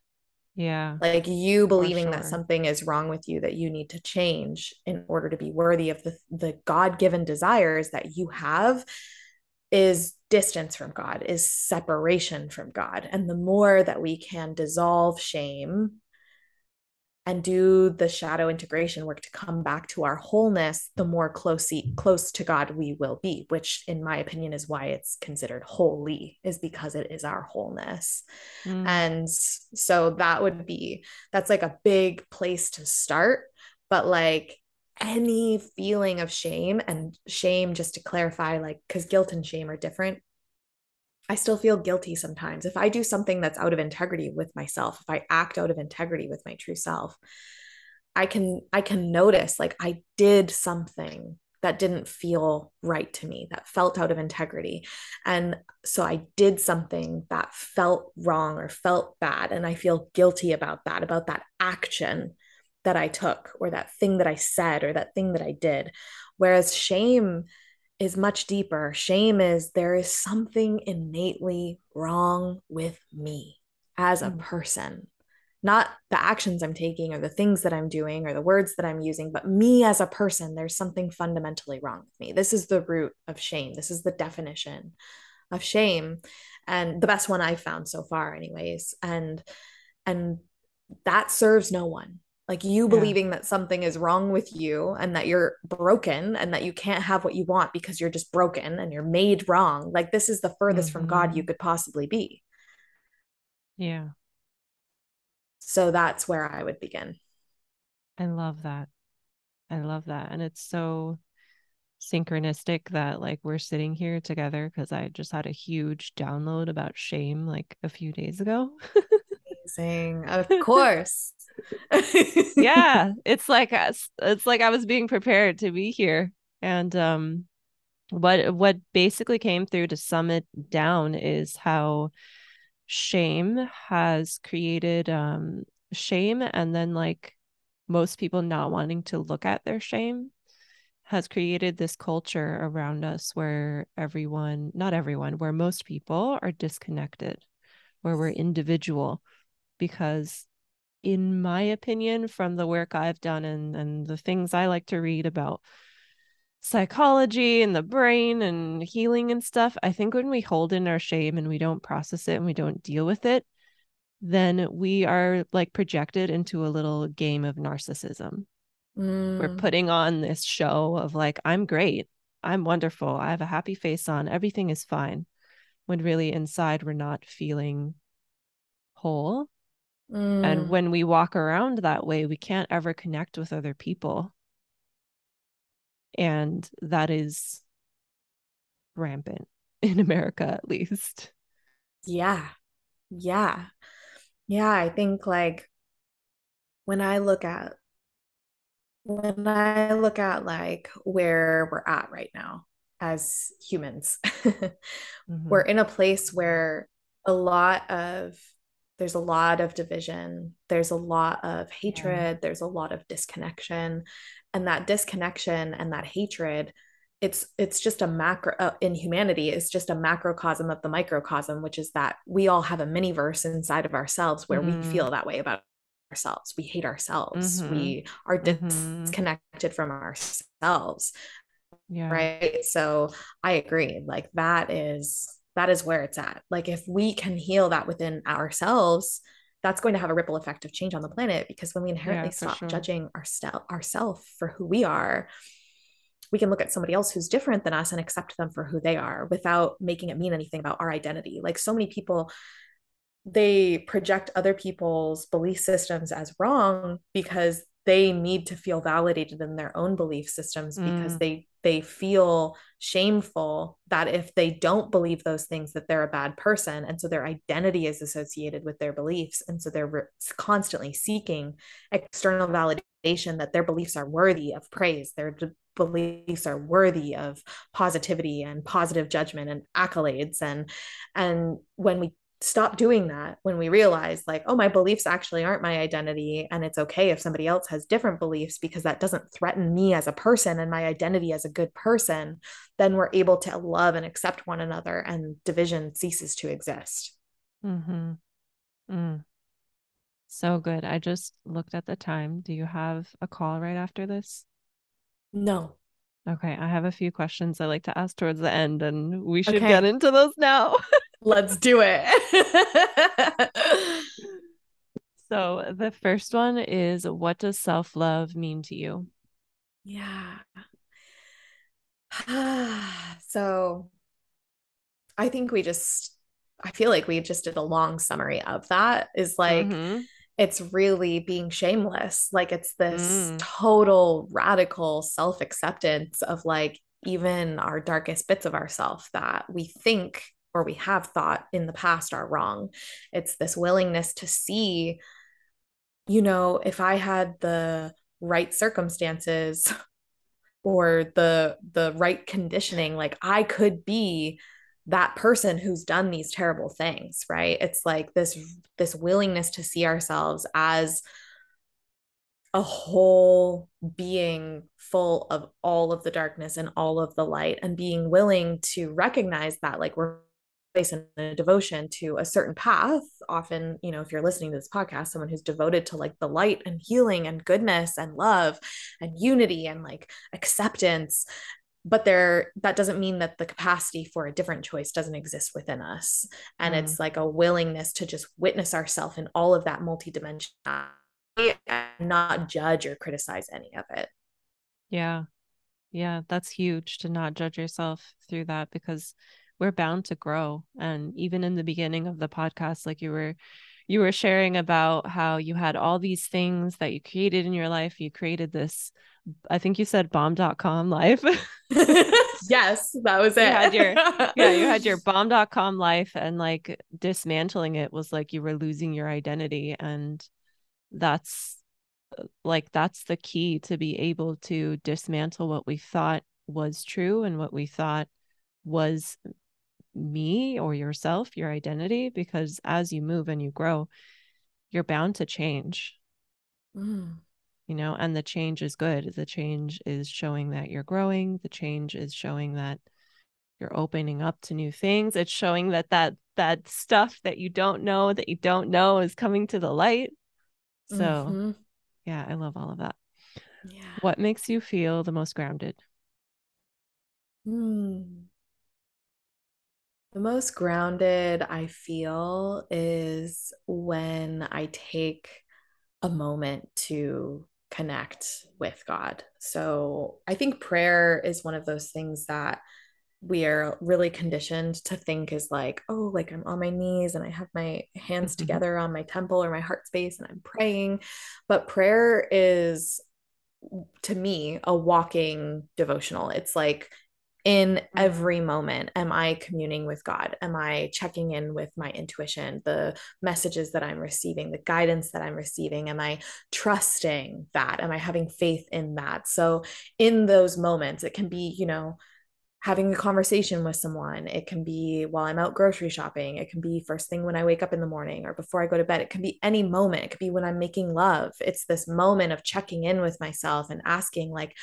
Yeah. Like you believing that something is wrong with you, that you need to change in order to be worthy of the God-given desires that you have, is distance from God, is separation from God. And the more that we can dissolve shame and do the shadow integration work to come back to our wholeness, the more close to God we will be, which in my opinion is why it's considered holy, is because it is our wholeness. And so that's like a big place to start. But like any feeling of shame, just to clarify, like, because guilt and shame are different. I still feel guilty sometimes. If I do something that's out of integrity with myself, if I act out of integrity with my true self, I can notice like I did something that didn't feel right to me, that felt out of integrity. And so I did something that felt wrong or felt bad. And I feel guilty about that action that I took, or that thing that I said, or that thing that I did. Whereas shame is much deeper. Shame is, there is something innately wrong with me as a person, not the actions I'm taking or the things that I'm doing or the words that I'm using, but me as a person. There's something fundamentally wrong with me. This is the root of shame. This is the definition of shame, and the best one I've found so far anyways. And that serves no one. Like you believing that something is wrong with you and that you're broken and that you can't have what you want because you're just broken and you're made wrong. Like this is the furthest from God you could possibly be. Yeah. So that's where I would begin. I love that. And it's so synchronistic that like we're sitting here together, because I just had a huge download about shame like a few days ago. Amazing. Of course. Yeah, it's like I was being prepared to be here. And what basically came through, to sum it down, is how shame has created shame, and then like most people not wanting to look at their shame, has created this culture around us where everyone, not everyone, where most people are disconnected, where we're individual. Because in my opinion, from the work I've done and the things I like to read about psychology and the brain and healing and stuff, I think when we hold in our shame and we don't process it and we don't deal with it, then we are like projected into a little game of narcissism. We're putting on this show of like, I'm great, I'm wonderful, I have a happy face on, everything is fine, when really inside we're not feeling whole. And when we walk around that way, we can't ever connect with other people. And that is rampant in America, at least. Yeah. I think like when I look at like where we're at right now as humans, we're in a place where there's a lot of division, there's a lot of hatred, there's a lot of disconnection, and that disconnection and that hatred, it's just a macro in humanity, it's just a macrocosm of the microcosm, which is that we all have a mini-verse inside of ourselves where we feel that way about ourselves. We hate ourselves. We are disconnected from ourselves. Yeah. Right. So I agree. Like that is where it's at. Like if we can heal that within ourselves, that's going to have a ripple effect of change on the planet, because when we inherently stop judging ourselves for who we are, we can look at somebody else who's different than us and accept them for who they are without making it mean anything about our identity. Like so many people, they project other people's belief systems as wrong because they need to feel validated in their own belief systems, because they feel shameful that if they don't believe those things, that they're a bad person. And so their identity is associated with their beliefs. And so they're constantly seeking external validation that their beliefs are worthy of praise. Their beliefs are worthy of positivity and positive judgment and accolades. And when we stop doing that, when we realize like, oh, my beliefs actually aren't my identity, and it's okay if somebody else has different beliefs because that doesn't threaten me as a person and my identity as a good person, then we're able to love and accept one another, and division ceases to exist. So good. I just looked at the time. Do you have a call right after this? No. Okay. I have a few questions I like to ask towards the end, and we should get into those now. Let's do it. So the first one is, what does self-love mean to you? Yeah. So I think I feel like we just did a long summary of that, is like, it's really being shameless. Like it's this total radical self-acceptance of like, even our darkest bits of ourself that we think, or we have thought in the past, are wrong. It's this willingness to see, you know, if I had the right circumstances or the right conditioning, like I could be that person who's done these terrible things, right? It's like this willingness to see ourselves as a whole being full of all of the darkness and all of the light, and being willing to recognize that, like, we're based in a devotion to a certain path. Often, you know, if you're listening to this podcast, someone who's devoted to like the light and healing and goodness and love and unity and like acceptance, but that doesn't mean that the capacity for a different choice doesn't exist within us. And it's like a willingness to just witness ourselves in all of that multidimensionality and not judge or criticize any of it. Yeah. Yeah. That's huge, to not judge yourself through that, because we're bound to grow. And even in the beginning of the podcast, like you were sharing about how you had all these things that you created in your life. You created this, I think you said bomb.com life. Yes, that was it. You had your bomb.com life, and like dismantling it was like you were losing your identity. And that's the key, to be able to dismantle what we thought was true and what we thought was me or yourself, your identity, because as you move and you grow, you're bound to change, you know, and the change is good. The change is showing that you're growing. The change is showing that you're opening up to new things. It's showing that that stuff that you don't know is coming to the light. So yeah, I love all of that. Yeah. What makes you feel the most grounded? The most grounded I feel is when I take a moment to connect with God. So I think prayer is one of those things that we are really conditioned to think is like, oh, like I'm on my knees and I have my hands together on my temple or my heart space and I'm praying. But prayer is, to me, a walking devotional. It's like, in every moment, am I communing with God? Am I checking in with my intuition, the messages that I'm receiving, the guidance that I'm receiving? Am I trusting that? Am I having faith in that? So in those moments, it can be, you know, having a conversation with someone. It can be while I'm out grocery shopping. It can be first thing when I wake up in the morning or before I go to bed. It can be any moment. It could be when I'm making love. It's this moment of checking in with myself and asking, like,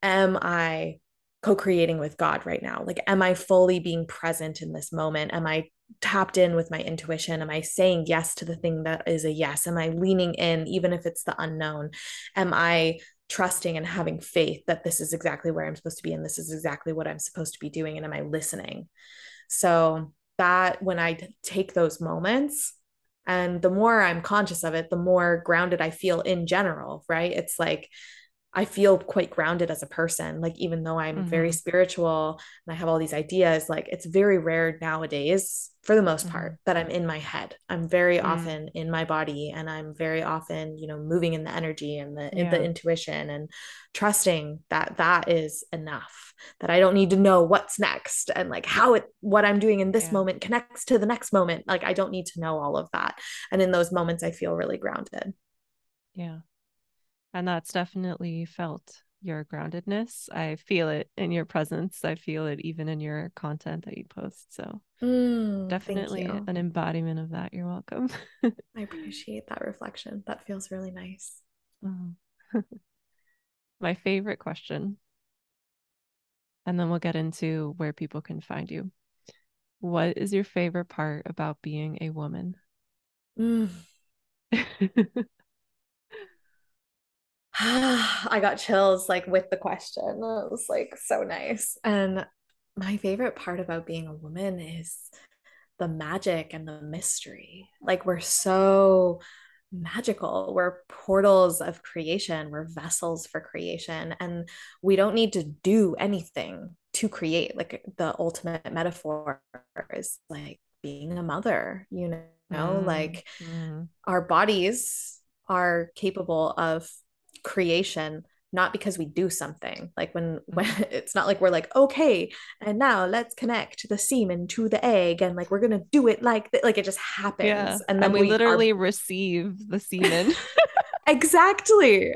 am I co-creating with God right now? Like, am I fully being present in this moment? Am I tapped in with my intuition? Am I saying yes to the thing that is a yes? Am I leaning in, even if it's the unknown? Am I trusting and having faith that this is exactly where I'm supposed to be and this is exactly what I'm supposed to be doing? And am I listening? So that when I take those moments, and the more I'm conscious of it, the more grounded I feel in general, right? It's like, I feel quite grounded as a person. Like, even though I'm very spiritual and I have all these ideas, like it's very rare nowadays, for the most part, that I'm in my head. I'm very often in my body, and I'm very often, you know, moving in the energy and the intuition, and trusting that that is enough, that I don't need to know what's next and like how it, what I'm doing in this moment connects to the next moment. Like, I don't need to know all of that. And in those moments, I feel really grounded. Yeah. And that's definitely felt, your groundedness. I feel it in your presence. I feel it even in your content that you post. So definitely an embodiment of that. You're welcome. I appreciate that reflection. That feels really nice. My favorite question, and then we'll get into where people can find you. What is your favorite part about being a woman? I got chills, like, with the question. It was like so nice. And my favorite part about being a woman is the magic and the mystery. Like, we're so magical. We're portals of creation. We're vessels for creation, and we don't need to do anything to create. Like, the ultimate metaphor is like being a mother, you know, like our bodies are capable of creation, not because we do something. Like, when it's not like we're like, okay, and now let's connect the semen to the egg, and like we're gonna do it like that. Like, it just happens. And then we literally receive the semen. exactly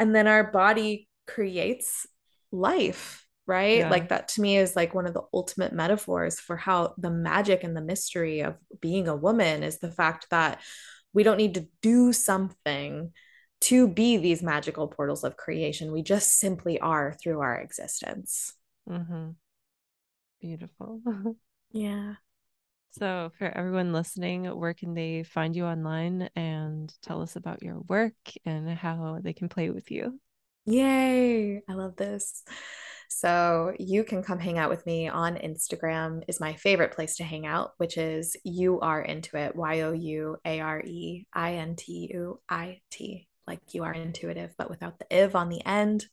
And then our body creates life, right? Like, that to me is like one of the ultimate metaphors for how the magic and the mystery of being a woman is the fact that we don't need to do something to be these magical portals of creation. We just simply are through our existence. Beautiful. Yeah. So for everyone listening, where can they find you online, and tell us about your work and how they can play with you? Yay. I love this. So you can come hang out with me on Instagram, is my favorite place to hang out, which is You Are Intuit, YouAreIntuit. Like, you are intuitive, but without the "iv" on the end. And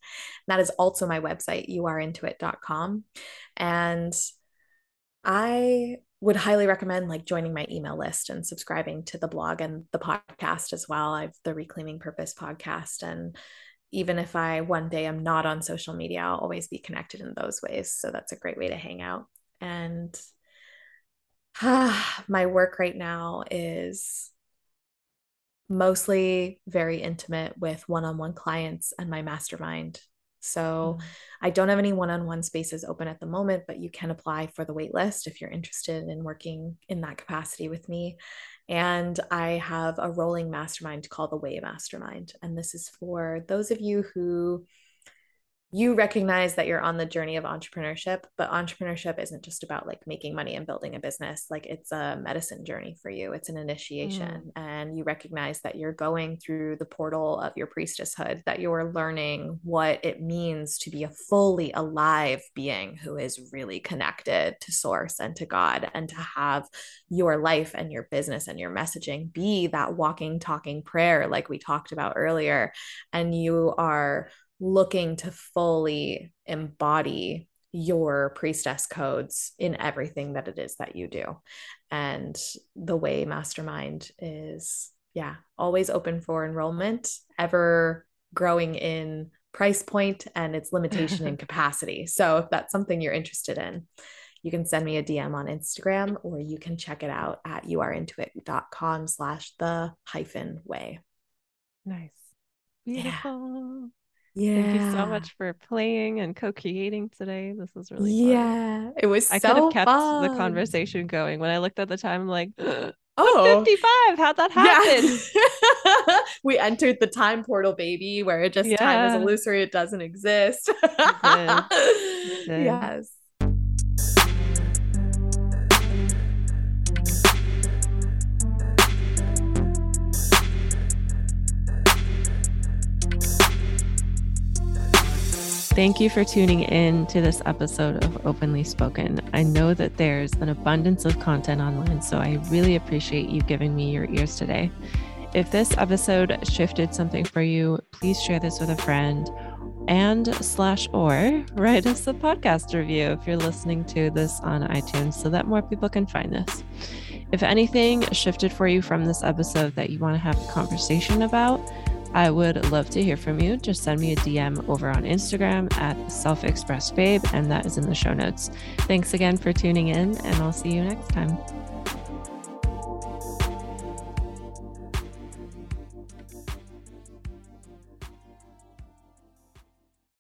that is also my website, youareintuit.com. And I would highly recommend, like, joining my email list and subscribing to the blog and the podcast as well. I've the Reclaiming Purpose podcast. And even if I one day am not on social media, I'll always be connected in those ways. So that's a great way to hang out. And my work right now is mostly very intimate with one-on-one clients and my mastermind So I don't have any one-on-one spaces open at the moment, but you can apply for the wait list if you're interested in working in that capacity with me. And I have a rolling mastermind called the Wave Mastermind. And this is for those of you who you recognize that you're on the journey of entrepreneurship, but entrepreneurship isn't just about like making money and building a business. Like it's a medicine journey for you. It's an initiation. And you recognize that you're going through the portal of your priestesshood, that you're learning what it means to be a fully alive being who is really connected to source and to God, and to have your life and your business and your messaging be that walking, talking prayer, like we talked about earlier. And you are looking to fully embody your priestess codes in everything that it is that you do. And the Way Mastermind is, always open for enrollment, ever growing in price point and its limitation in capacity. So if that's something you're interested in, you can send me a DM on Instagram, or you can check it out at youareintuit.com/the-way. Nice. Beautiful. Yeah. Yeah. Thank you so much for playing and co-creating today. This was really fun. It was I could have kept the conversation going. When I looked at the time, I'm like, oh, 55, how'd that happen? Yeah. We entered the time portal, baby, where it just time is illusory. It doesn't exist. It did. Yes. Thank you for tuning in to this episode of Openly Spoken. I know that there's an abundance of content online, so I really appreciate you giving me your ears today. If this episode shifted something for you, please share this with a friend and/or write us a podcast review if you're listening to this on iTunes so that more people can find this. If anything shifted for you from this episode that you want to have a conversation about, I would love to hear from you. Just send me a DM over on Instagram at selfexpressedbabe, and that is in the show notes. Thanks again for tuning in, and I'll see you next time.